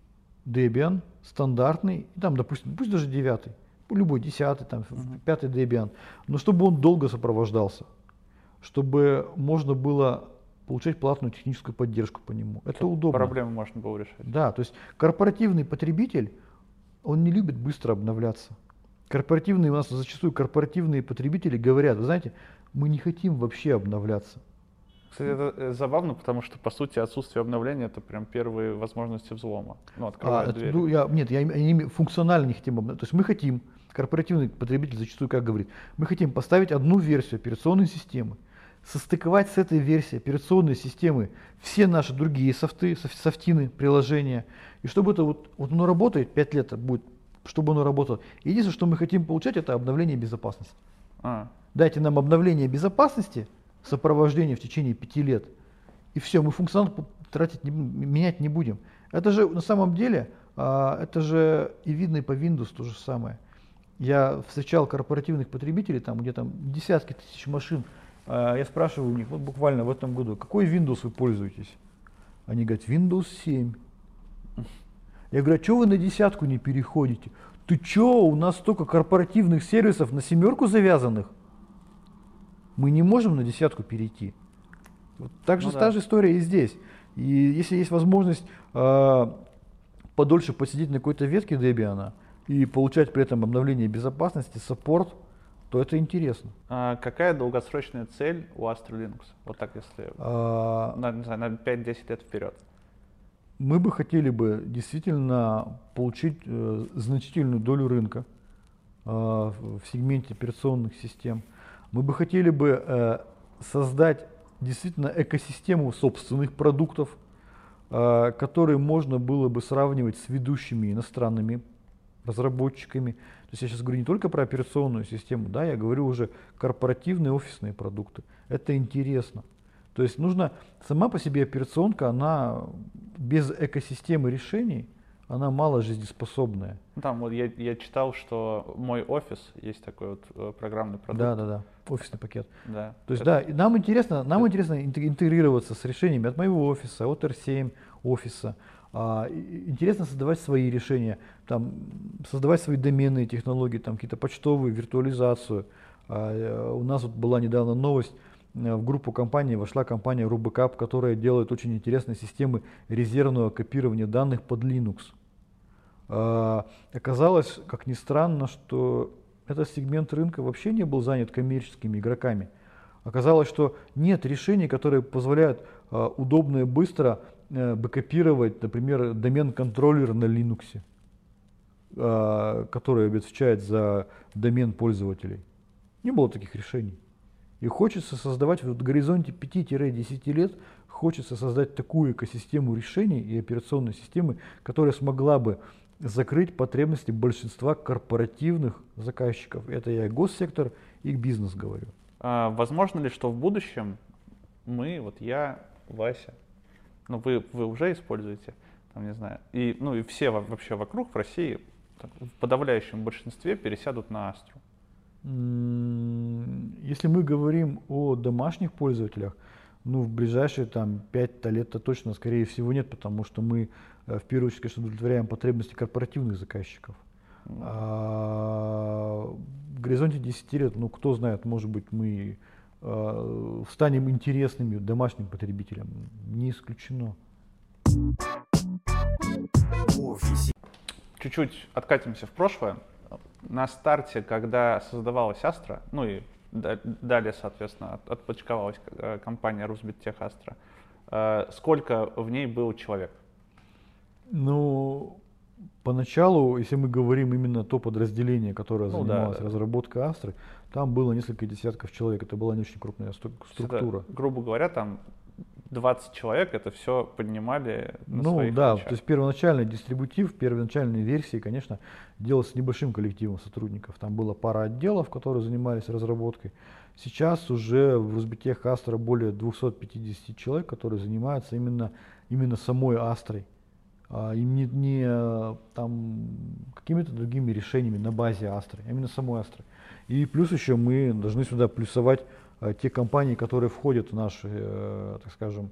Debian стандартный, и там, допустим, пусть даже 9-й, любой 10-й, там, 5-й Debian, но чтобы он долго сопровождался, чтобы можно было получать платную техническую поддержку по нему. Это удобно. Проблемы можно было решать. Да, то есть корпоративный потребитель, он не любит быстро обновляться. Корпоративные, у нас зачастую корпоративные потребители говорят: вы знаете, мы не хотим вообще обновляться. Кстати, это забавно, потому что, по сути, отсутствие обновления — это прям первые возможности взлома. Ну, открывают двери. Функционально не хотим обновлять. То есть мы хотим, корпоративный потребитель зачастую как говорит: мы хотим поставить одну версию операционной системы, состыковать с этой версией операционной системы все наши другие софты, софтины, приложения. И чтобы это вот оно работает, 5 лет будет, чтобы оно работало. Единственное, что мы хотим получать, это обновление безопасности. Дайте нам обновление безопасности, сопровождение в течение 5 лет, и все, мы функционал менять не будем. Это же на самом деле, это же и видно и по Windows то же самое. Я встречал корпоративных потребителей, там где-то десятки тысяч машин. Я спрашиваю у них, вот буквально в этом году: какой Windows вы пользуетесь? Они говорят: Windows 7. Я говорю: а что вы на 10-ку не переходите? Ты что, у нас столько корпоративных сервисов на 7-ку завязанных. Мы не можем на 10-ку перейти. Вот так же, та же история и здесь. И если есть возможность подольше посидеть на какой-то ветке Debian и получать при этом обновление безопасности, саппорт, то это интересно. А какая долгосрочная цель у Astra Linux? Вот так, если на 5-10 лет вперед. Мы бы хотели бы действительно получить значительную долю рынка в сегменте операционных систем. Мы бы хотели бы создать действительно экосистему собственных продуктов, которые можно было бы сравнивать с ведущими иностранными разработчиками. То есть я сейчас говорю не только про операционную систему, да, я говорю уже корпоративные офисные продукты. Это интересно. То есть нужно, сама по себе операционка, она без экосистемы решений, она мало жизнеспособная. Там вот я читал, что мой офис есть такой вот программный продукт. Да, офисный пакет. Да. То есть, да, нам интересно интегрироваться с решениями от моего офиса, от R7 офиса. Интересно создавать свои решения, там, создавать свои доменные технологии, там, какие-то почтовые, виртуализацию. У нас вот была недавно новость. В группу компаний вошла компания Rubackup, которая делает очень интересные системы резервного копирования данных под Linux. Оказалось, как ни странно, что этот сегмент рынка вообще не был занят коммерческими игроками. Оказалось, что нет решений, которые позволяют удобно и быстро бэкапировать, например, домен-контроллер на Linux, который отвечает за домен пользователей. Не было таких решений. И хочется создавать в горизонте 5-10 лет, хочется создать такую экосистему решений и операционной системы, которая смогла бы закрыть потребности большинства корпоративных заказчиков. Это я и госсектор, и бизнес говорю. А возможно ли, что в будущем мы, вот я, Вася, ну вы уже используете, там, не знаю, и, ну, и все вообще вокруг в России в подавляющем большинстве пересядут на Астру? Если мы говорим о домашних пользователях, ну, в ближайшие там 5 лет-то точно, скорее всего, нет, потому что мы в первую очередь, конечно, удовлетворяем потребности корпоративных заказчиков. В горизонте 10 лет, ну, кто знает, может быть, мы станем интересными домашним потребителям, не исключено. Чуть-чуть откатимся в прошлое. На старте, когда создавалась Астра, ну и далее, соответственно, отпочковалась компания РусБИТех-Астра, сколько в ней было человек? Ну, поначалу, если мы говорим именно то подразделение, которое занималось разработкой Астры, там было несколько десятков человек, это была не очень крупная структура. Это, грубо говоря, там 20 человек это все поднимали на своих плечах. То есть первоначальный дистрибутив, первоначальные версии, конечно, делалось с небольшим коллективом сотрудников. Там была пара отделов, которые занимались разработкой. Сейчас уже в РусБИТех Астра более 250 человек, которые занимаются именно самой Астрой. И не там какими-то другими решениями на базе Астры, а именно самой Астры. И плюс еще мы должны сюда плюсовать те компании, которые входят в нашу, так скажем,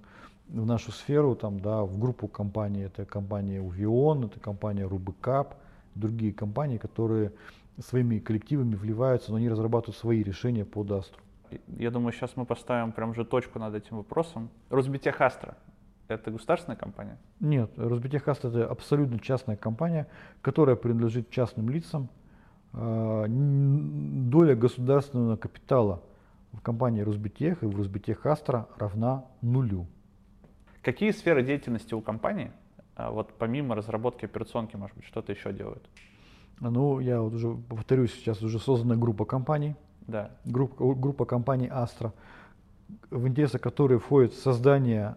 в нашу сферу, там, да, в группу компаний, это компания Увион, это компания Rubackup, другие компании, которые своими коллективами вливаются, но они разрабатывают свои решения под Астру. Я думаю, сейчас мы поставим прям же точку над этим вопросом. РусБИТех Астра — это государственная компания? Нет, РусБИТех Астра — это абсолютно частная компания, которая принадлежит частным лицам. Доля государственного капитала в компании РусБИТех и в РусБИТех Астра равна нулю. Какие сферы деятельности у компании, вот помимо разработки операционки, может быть, что-то еще делают? Ну, я вот уже повторюсь, сейчас уже создана группа компаний, да. Группа компаний Астра, в интересы которой входит создание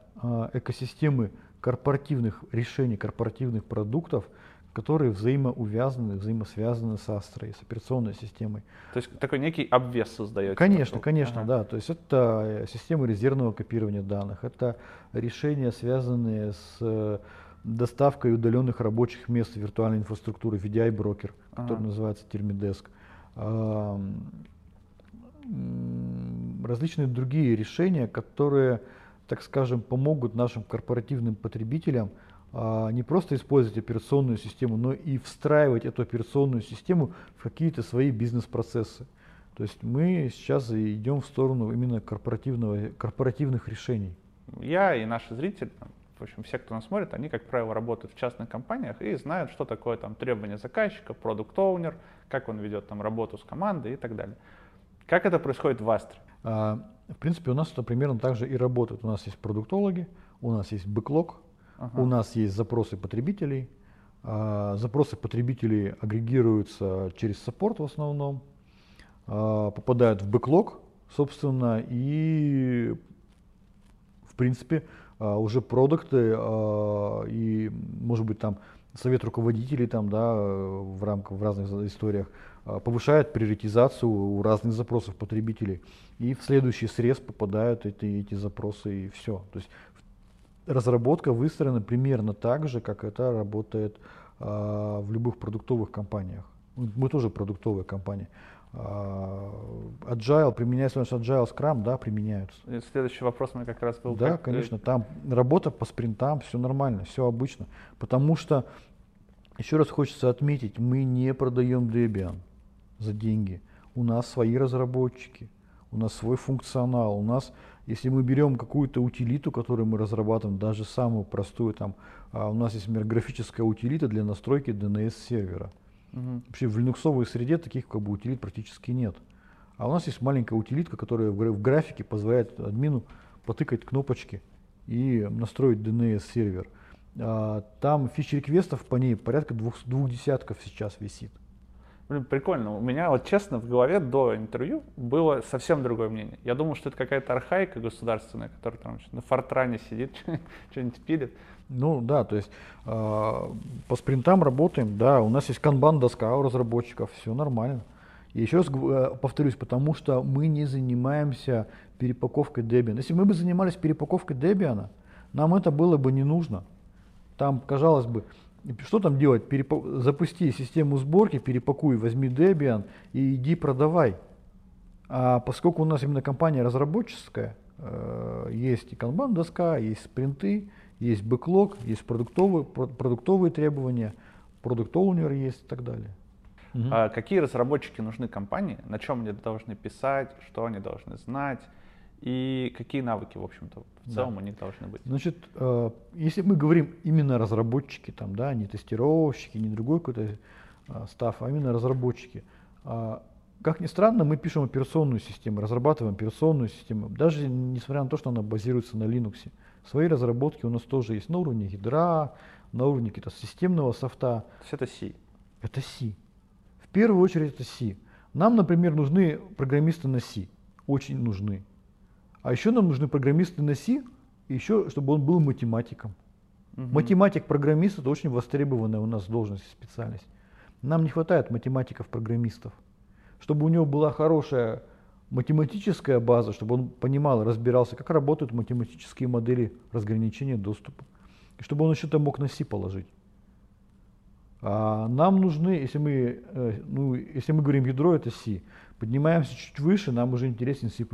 экосистемы корпоративных решений, корпоративных продуктов, которые взаимоувязаны, взаимосвязаны с Астрой, с операционной системой. То есть такой некий обвес создаете? Конечно, да. То есть это система резервного копирования данных, это решения, связанные с доставкой удаленных рабочих мест виртуальной инфраструктуры, VDI-брокер, который называется Termidesk. Различные другие решения, которые, так скажем, помогут нашим корпоративным потребителям не просто использовать операционную систему, но и встраивать эту операционную систему в какие-то свои бизнес-процессы. То есть мы сейчас идем в сторону именно корпоративных решений. Я и наши зрители, в общем, все, кто нас смотрит, они, как правило, работают в частных компаниях и знают, что такое там требования заказчика, продукт-оунер, как он ведет там работу с командой и так далее. Как это происходит в Астре? В принципе, у нас это примерно так же и работает. У нас есть продуктологи, у нас есть бэклог, у нас есть запросы потребителей. Запросы потребителей агрегируются через саппорт в основном, попадают в бэклог, собственно, и в принципе уже продукты и, может быть, там совет руководителей там, да, в рамках в разных историях повышает приоритизацию у разных запросов потребителей, и в следующий срез попадают эти запросы, и все. То есть разработка выстроена примерно так же, как это работает в любых продуктовых компаниях. Мы тоже продуктовая компания. Agile, применяется Agile, Scrum, да, применяются. Следующий вопрос у меня как раз был. Да, как... конечно, там работа по спринтам, все нормально, все обычно. Потому что, еще раз хочется отметить, мы не продаем Debian за деньги. У нас свои разработчики, у нас свой функционал, у нас... Если мы берем какую-то утилиту, которую мы разрабатываем, даже самую простую, там, у нас есть, например, графическая утилита для настройки DNS-сервера. Угу. Вообще в линуксовой среде таких как бы утилит практически нет. А у нас есть маленькая утилитка, которая в графике позволяет админу потыкать кнопочки и настроить DNS-сервер. Там фич реквестов по ней порядка 2 десятков сейчас висит. Блин, прикольно. У меня, вот честно, в голове до интервью было совсем другое мнение. Я думал, что это какая-то архаика государственная, которая там на фортране сидит, что-нибудь пилит. Ну да, то есть по спринтам работаем, да, у нас есть канбан-доска у разработчиков, все нормально. И еще раз повторюсь, потому что мы не занимаемся перепаковкой Debian. Если мы бы занимались перепаковкой Debian, нам это было бы не нужно. Там, казалось бы, что там делать? Запусти систему сборки, перепакуй, возьми Debian и иди продавай. А поскольку у нас именно компания разработческая, есть и канбан-доска, есть спринты, есть бэклог, есть продуктовые требования, продукт-оунер есть и так далее. А какие разработчики нужны компании? На чем они должны писать? Что они должны знать? И какие навыки, в общем-то, в целом у них должны быть? Значит, если мы говорим именно разработчики, там, да, не тестировщики, не другой какой-то став, а именно разработчики. Как ни странно, мы пишем операционную систему, разрабатываем операционную систему, даже несмотря на то, что она базируется на Linux. Свои разработки у нас тоже есть на уровне ядра, на уровне какого-то системного софта. То есть это C? Это C. В первую очередь это C. Нам, например, нужны программисты на C. Очень нужны. А еще нам нужны программисты на C, еще чтобы он был математиком. Математик-программист — это очень востребованная у нас должность и специальность. Нам не хватает математиков-программистов. Чтобы у него была хорошая математическая база, чтобы он понимал, разбирался, как работают математические модели разграничения доступа. И чтобы он еще там мог на C положить. А нам нужны, если мы говорим ядро, это C. Поднимаемся чуть выше, нам уже интересен C++.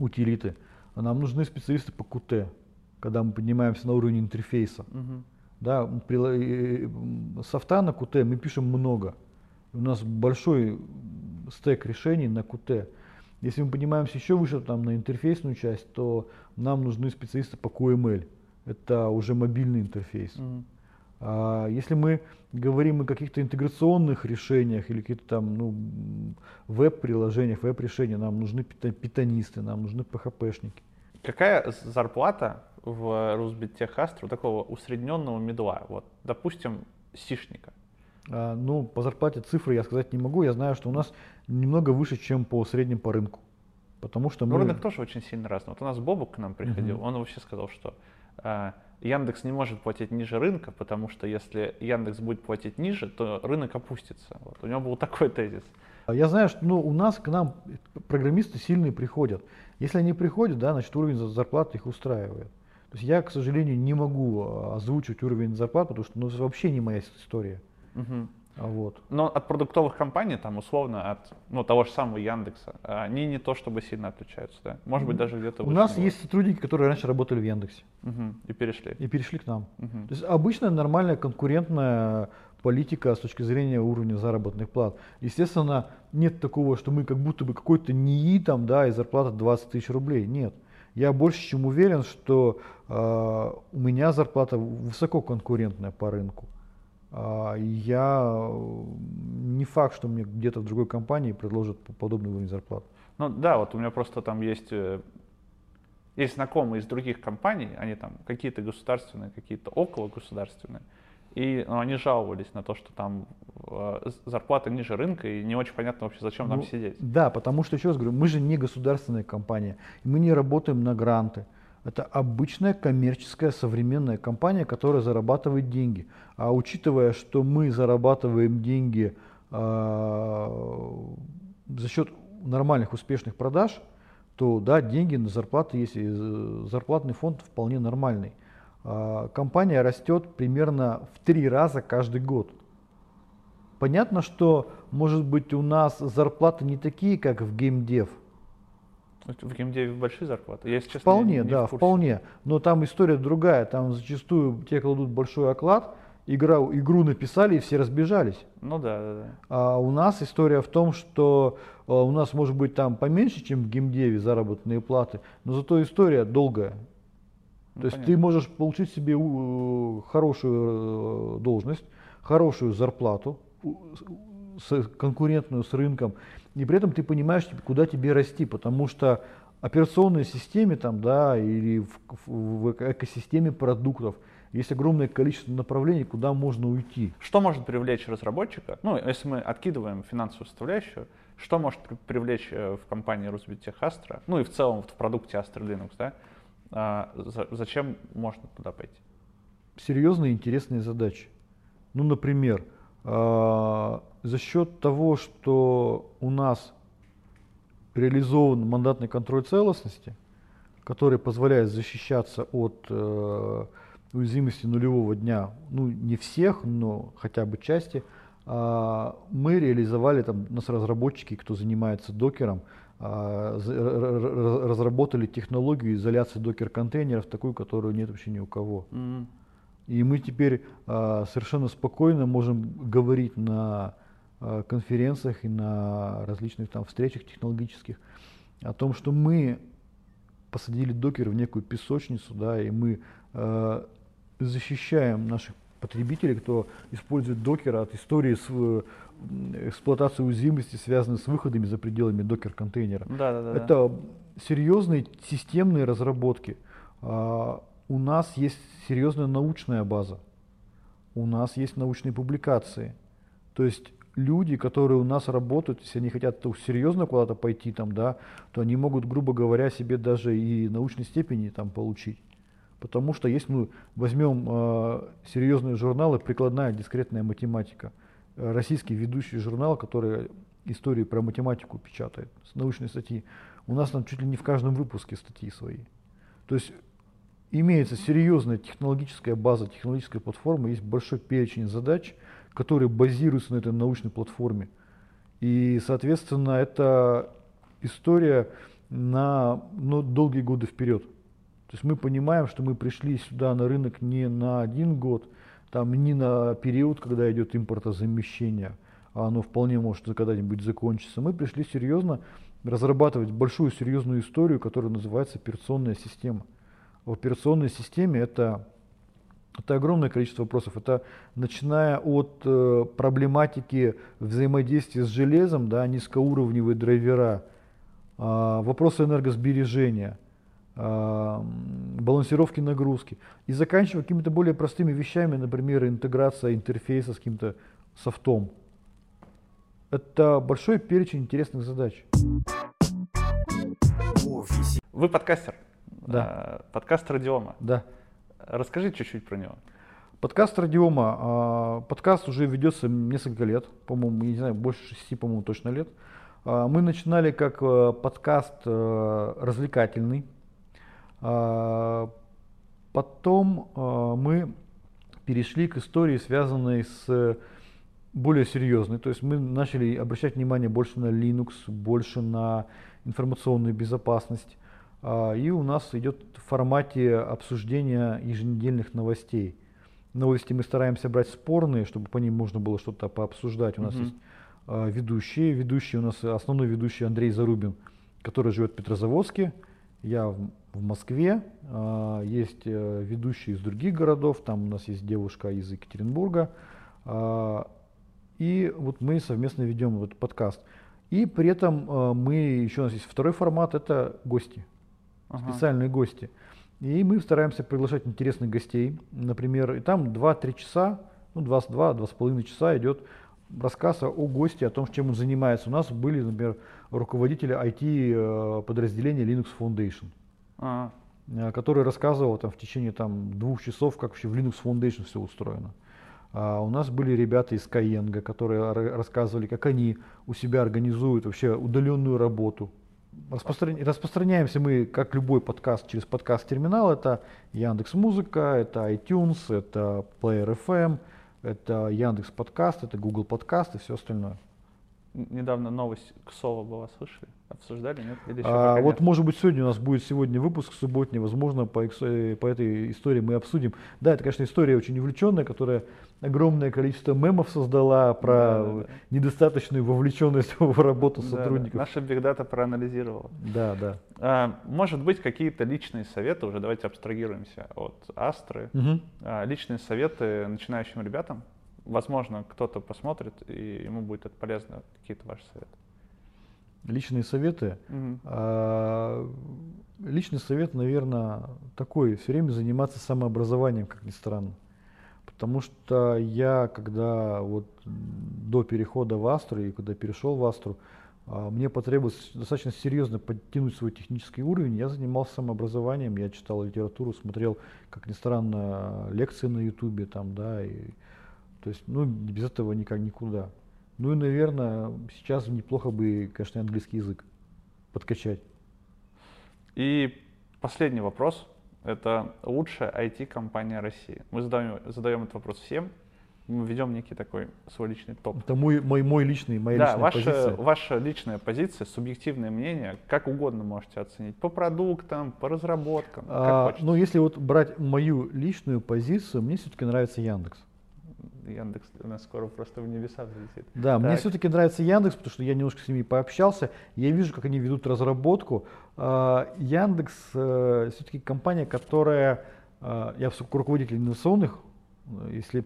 Утилиты. Нам нужны специалисты по Qt, когда мы поднимаемся на уровень интерфейса. Да, софта на Qt мы пишем много. У нас большой стэк решений на Qt. Если мы поднимаемся еще выше, там, на интерфейсную часть, то нам нужны специалисты по QML. Это уже мобильный интерфейс. Если мы говорим о каких-то интеграционных решениях или каких-то там, ну, веб-приложениях, веб-решениях, нам нужны питонисты, нам нужны PHP-шники. Какая зарплата в РусБИТех-Астра у такого усредненного мидла, вот, допустим, сишника? Ну, по зарплате цифры я сказать не могу. Я знаю, что у нас немного выше, чем по средним по рынку. Потому что мы... Рынок тоже очень сильно разный. Вот у нас Бобук к нам приходил, он вообще сказал, что... Яндекс не может платить ниже рынка, потому что если Яндекс будет платить ниже, то рынок опустится. Вот. У него был такой тезис. Я знаю, что у нас к нам программисты сильные приходят. Если они приходят, да, значит уровень зарплаты их устраивает. То есть я, к сожалению, не могу озвучивать уровень зарплат, потому что, ну, это вообще не моя история. Вот. Но от продуктовых компаний, там, условно, от, ну, того же самого Яндекса, они не то чтобы сильно отличаются. Да? Может быть, даже где-то... У нас есть сотрудники, которые раньше работали в Яндексе. И перешли. И перешли к нам. То есть обычная нормальная конкурентная политика с точки зрения уровня заработных плат. Естественно, нет такого, что мы как будто бы какой-то НИИ, там, да, и зарплата 20 тысяч рублей. Нет. Я больше чем уверен, что у меня зарплата высококонкурентная по рынку. Я не факт, что мне где-то в другой компании предложат подобный уровень зарплат. Ну да, вот у меня просто там есть знакомые из других компаний, они там какие-то государственные, какие-то окологосударственные, и, ну, они жаловались на то, что там зарплата ниже рынка, и не очень понятно вообще, зачем нам сидеть. Да, потому что, еще раз говорю, мы же не государственная компания, мы не работаем на гранты. Это обычная коммерческая современная компания, которая зарабатывает деньги. А учитывая, что мы зарабатываем деньги за счет нормальных успешных продаж, то да, деньги на зарплаты есть, и зарплатный фонд вполне нормальный. Компания растет примерно в 3 раза каждый год. Понятно, что, может быть, у нас зарплаты не такие, как в геймдев. В геймдеве большие зарплаты? Я, честно, вполне, да, вполне. Но там история другая. Там зачастую те кладут большой оклад, игру написали и все разбежались. Ну да, да, да. А у нас история в том, что у нас может быть там поменьше, чем в геймдеве заработные платы, но зато история долгая. Ну, то понятно. Есть ты можешь получить себе хорошую должность, хорошую зарплату, конкурентную с рынком, и при этом ты понимаешь, куда тебе расти, потому что в операционной системе там, да, или в экосистеме продуктов есть огромное количество направлений, куда можно уйти. Что может привлечь разработчика, ну, если мы откидываем финансовую составляющую, что может привлечь в компании РусБИТех-Астра, ну и в целом в продукте Astra Linux, да, зачем можно туда пойти? Серьезные интересные задачи. Ну, например, за счет того, что у нас реализован мандатный контроль целостности, который позволяет защищаться от уязвимости нулевого дня, ну не всех, но хотя бы части, мы реализовали, там у нас разработчики, кто занимается докером, разработали технологию изоляции докер-контейнеров, такую, которую нет вообще ни у кого. И мы теперь совершенно спокойно можем говорить на конференциях и на различных там встречах технологических о том, что мы посадили докер в некую песочницу, да, и мы защищаем наших потребителей, кто использует докер, от истории эксплуатации уязвимости, связанной с выходами за пределами докер-контейнера. Да, да, да, это серьезные системные разработки. У нас есть серьезная научная база, у нас есть научные публикации. То есть люди, которые у нас работают, если они хотят серьезно куда-то пойти, там, да, то они могут, грубо говоря, себе даже и научной степени там получить. Потому что если мы возьмем серьезные журналы, прикладная дискретная математика, российский ведущий журнал, который истории про математику печатает, с научной статьи, у нас там чуть ли не в каждом выпуске статьи свои. То есть имеется серьезная технологическая база, технологическая платформа, есть большой перечень задач, которые базируются на этой научной платформе. И, соответственно, это история на долгие годы вперед. То есть мы понимаем, что мы пришли сюда на рынок не на 1 год, там, не на период, когда идет импортозамещение, а оно вполне может когда-нибудь закончиться. Мы пришли серьезно разрабатывать большую серьезную историю, которая называется операционная система. В операционной системе это огромное количество вопросов. Это начиная от проблематики взаимодействия с железом, да, низкоуровневые драйвера, вопросы энергосбережения, балансировки нагрузки и заканчивая какими-то более простыми вещами, например, интеграция интерфейса с каким-то софтом. Это большой перечень интересных задач. Вы подкастер? Да. Подкаст «Радиома». Да. Расскажи чуть-чуть про него. Подкаст «Радиома». Подкаст уже ведется несколько лет, по-моему, я не знаю, больше 6, по-моему, точно лет. Мы начинали как подкаст развлекательный. Потом мы перешли к истории, связанной с более серьезной. То есть мы начали обращать внимание больше на Linux, больше на информационную безопасность. И у нас идет в формате обсуждения еженедельных новостей. Новости мы стараемся брать спорные, чтобы по ним можно было что-то пообсуждать. У нас есть ведущие. У нас основной ведущий Андрей Зарубин, который живет в Петрозаводске. Я в Москве, есть ведущие из других городов, там у нас есть девушка из Екатеринбурга, и вот мы совместно ведем этот подкаст. И при этом мы, еще у нас есть второй формат, это гости, специальные гости. И мы стараемся приглашать интересных гостей, например, и там 2-3 часа, ну 2-2,5 часа идет рассказ о госте, о том, чем он занимается. У нас были, например, руководители IT-подразделения Linux Foundation. который рассказывал там в течение там 2 часов, как вообще в Linux Foundation все устроено. У нас были ребята из Каенга, которые рассказывали, как они у себя организуют вообще удаленную работу. Распространяемся мы, как любой подкаст, через подкаст-терминал. Это Яндекс.Музыка, это iTunes, это Player.fm, это Яндекс.Подкаст, это Google Подкаст и все остальное. Недавно новость Ксова была, слышали? Обсуждали, нет? Или еще пока нет? Вот, может быть, сегодня у нас будет выпуск субботний, возможно, по этой истории мы обсудим. Да, это, конечно, история очень увлеченная, которая огромное количество мемов создала про недостаточную вовлеченность в работу сотрудников. Да. Наша бигдата проанализировала. Да, да. Может быть, какие-то личные советы, уже давайте абстрагируемся от Астры. Угу. Личные советы начинающим ребятам. Возможно, кто-то посмотрит, и ему будет это полезно, какие-то ваши советы. Личные советы? Личный совет, наверное, такой: все время заниматься самообразованием, как ни странно. Потому что я, когда вот до перехода в Астру, и когда перешел в Астру, мне потребовалось достаточно серьезно подтянуть свой технический уровень. Я занимался самообразованием, я читал литературу, смотрел, как ни странно, лекции на Ютубе там, да, и то есть, ну, без этого никак никуда. Ну и, наверное, сейчас неплохо бы, конечно, английский язык подкачать. И последний вопрос. Это лучшая IT-компания России. Мы задаем этот вопрос всем. Мы ведем некий такой свой личный топ. Это моя личная позиция. Ваша личная позиция, субъективное мнение, как угодно можете оценить. По продуктам, по разработкам, как хочется. Ну, если вот брать мою личную позицию, мне все-таки нравится Яндекс. Яндекс у нас скоро просто в небеса взлетит. Да, так. Мне все-таки нравится Яндекс, потому что я немножко с ними пообщался. Я вижу, как они ведут разработку. Яндекс все-таки компания, которая... Я руководитель инновационных,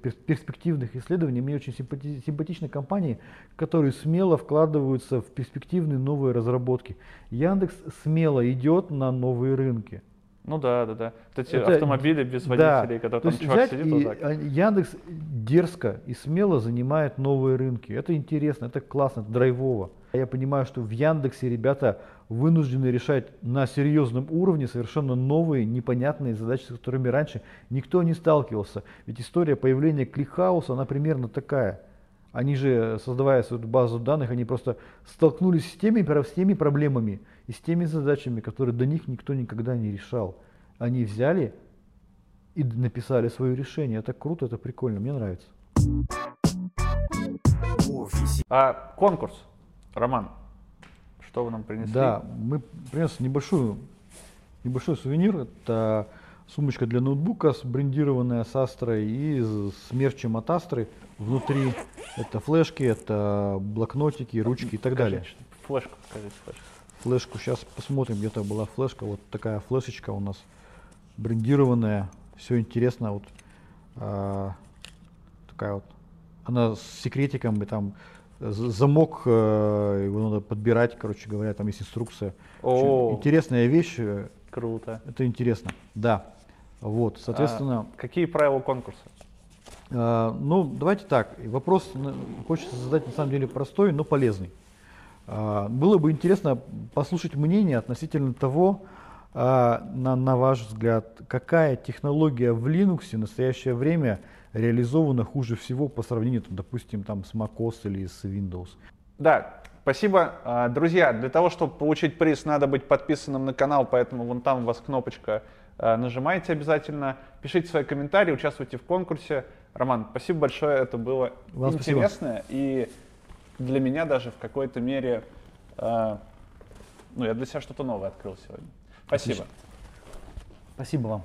перспективных исследований. Мне очень симпатичны компании, которые смело вкладываются в перспективные новые разработки. Яндекс смело идет на новые рынки. Ну да, да, да. Вот эти автомобили без водителей, когда там чувак сидит вот так. Яндекс дерзко и смело занимает новые рынки. Это интересно, это классно, это драйвово. Я понимаю, что в Яндексе ребята вынуждены решать на серьезном уровне совершенно новые, непонятные задачи, с которыми раньше никто не сталкивался. Ведь история появления ClickHouse, она примерно такая. Они же, создавая свою базу данных, они просто столкнулись с теми проблемами и с теми задачами, которые до них никто никогда не решал. Они взяли и написали свое решение. Это круто, это прикольно, мне нравится. Конкурс. Роман, что вы нам принесли? Да, мы принесли небольшой сувенир. Это сумочка для ноутбука, брендированная с Астрой и с мерчем от Астры. Внутри это флешки, это блокнотики, ручки и так далее. Флешку покажите. Флешку сейчас посмотрим, где-то была флешка. Вот такая флешечка у нас брендированная. Все интересно. Вот такая вот. Она с секретиком, и там замок, его надо подбирать, короче говоря, там есть инструкция. Интересная вещь. Круто. Это интересно. Да. Вот, соответственно. Какие правила конкурса? Ну, давайте так. Вопрос хочется задать на самом деле простой, но полезный. Было бы интересно послушать мнение относительно того, на ваш взгляд, какая технология в Linux в настоящее время реализована хуже всего по сравнению, там, допустим, там, с macOS или с Windows. Да, спасибо. Друзья, для того, чтобы получить приз, надо быть подписанным на канал, поэтому вон там у вас кнопочка. Нажимайте обязательно, пишите свои комментарии, участвуйте в конкурсе. Роман, спасибо большое, это было интересно. И для меня даже в какой-то мере, я для себя что-то новое открыл сегодня. Спасибо. Отлично. Спасибо вам.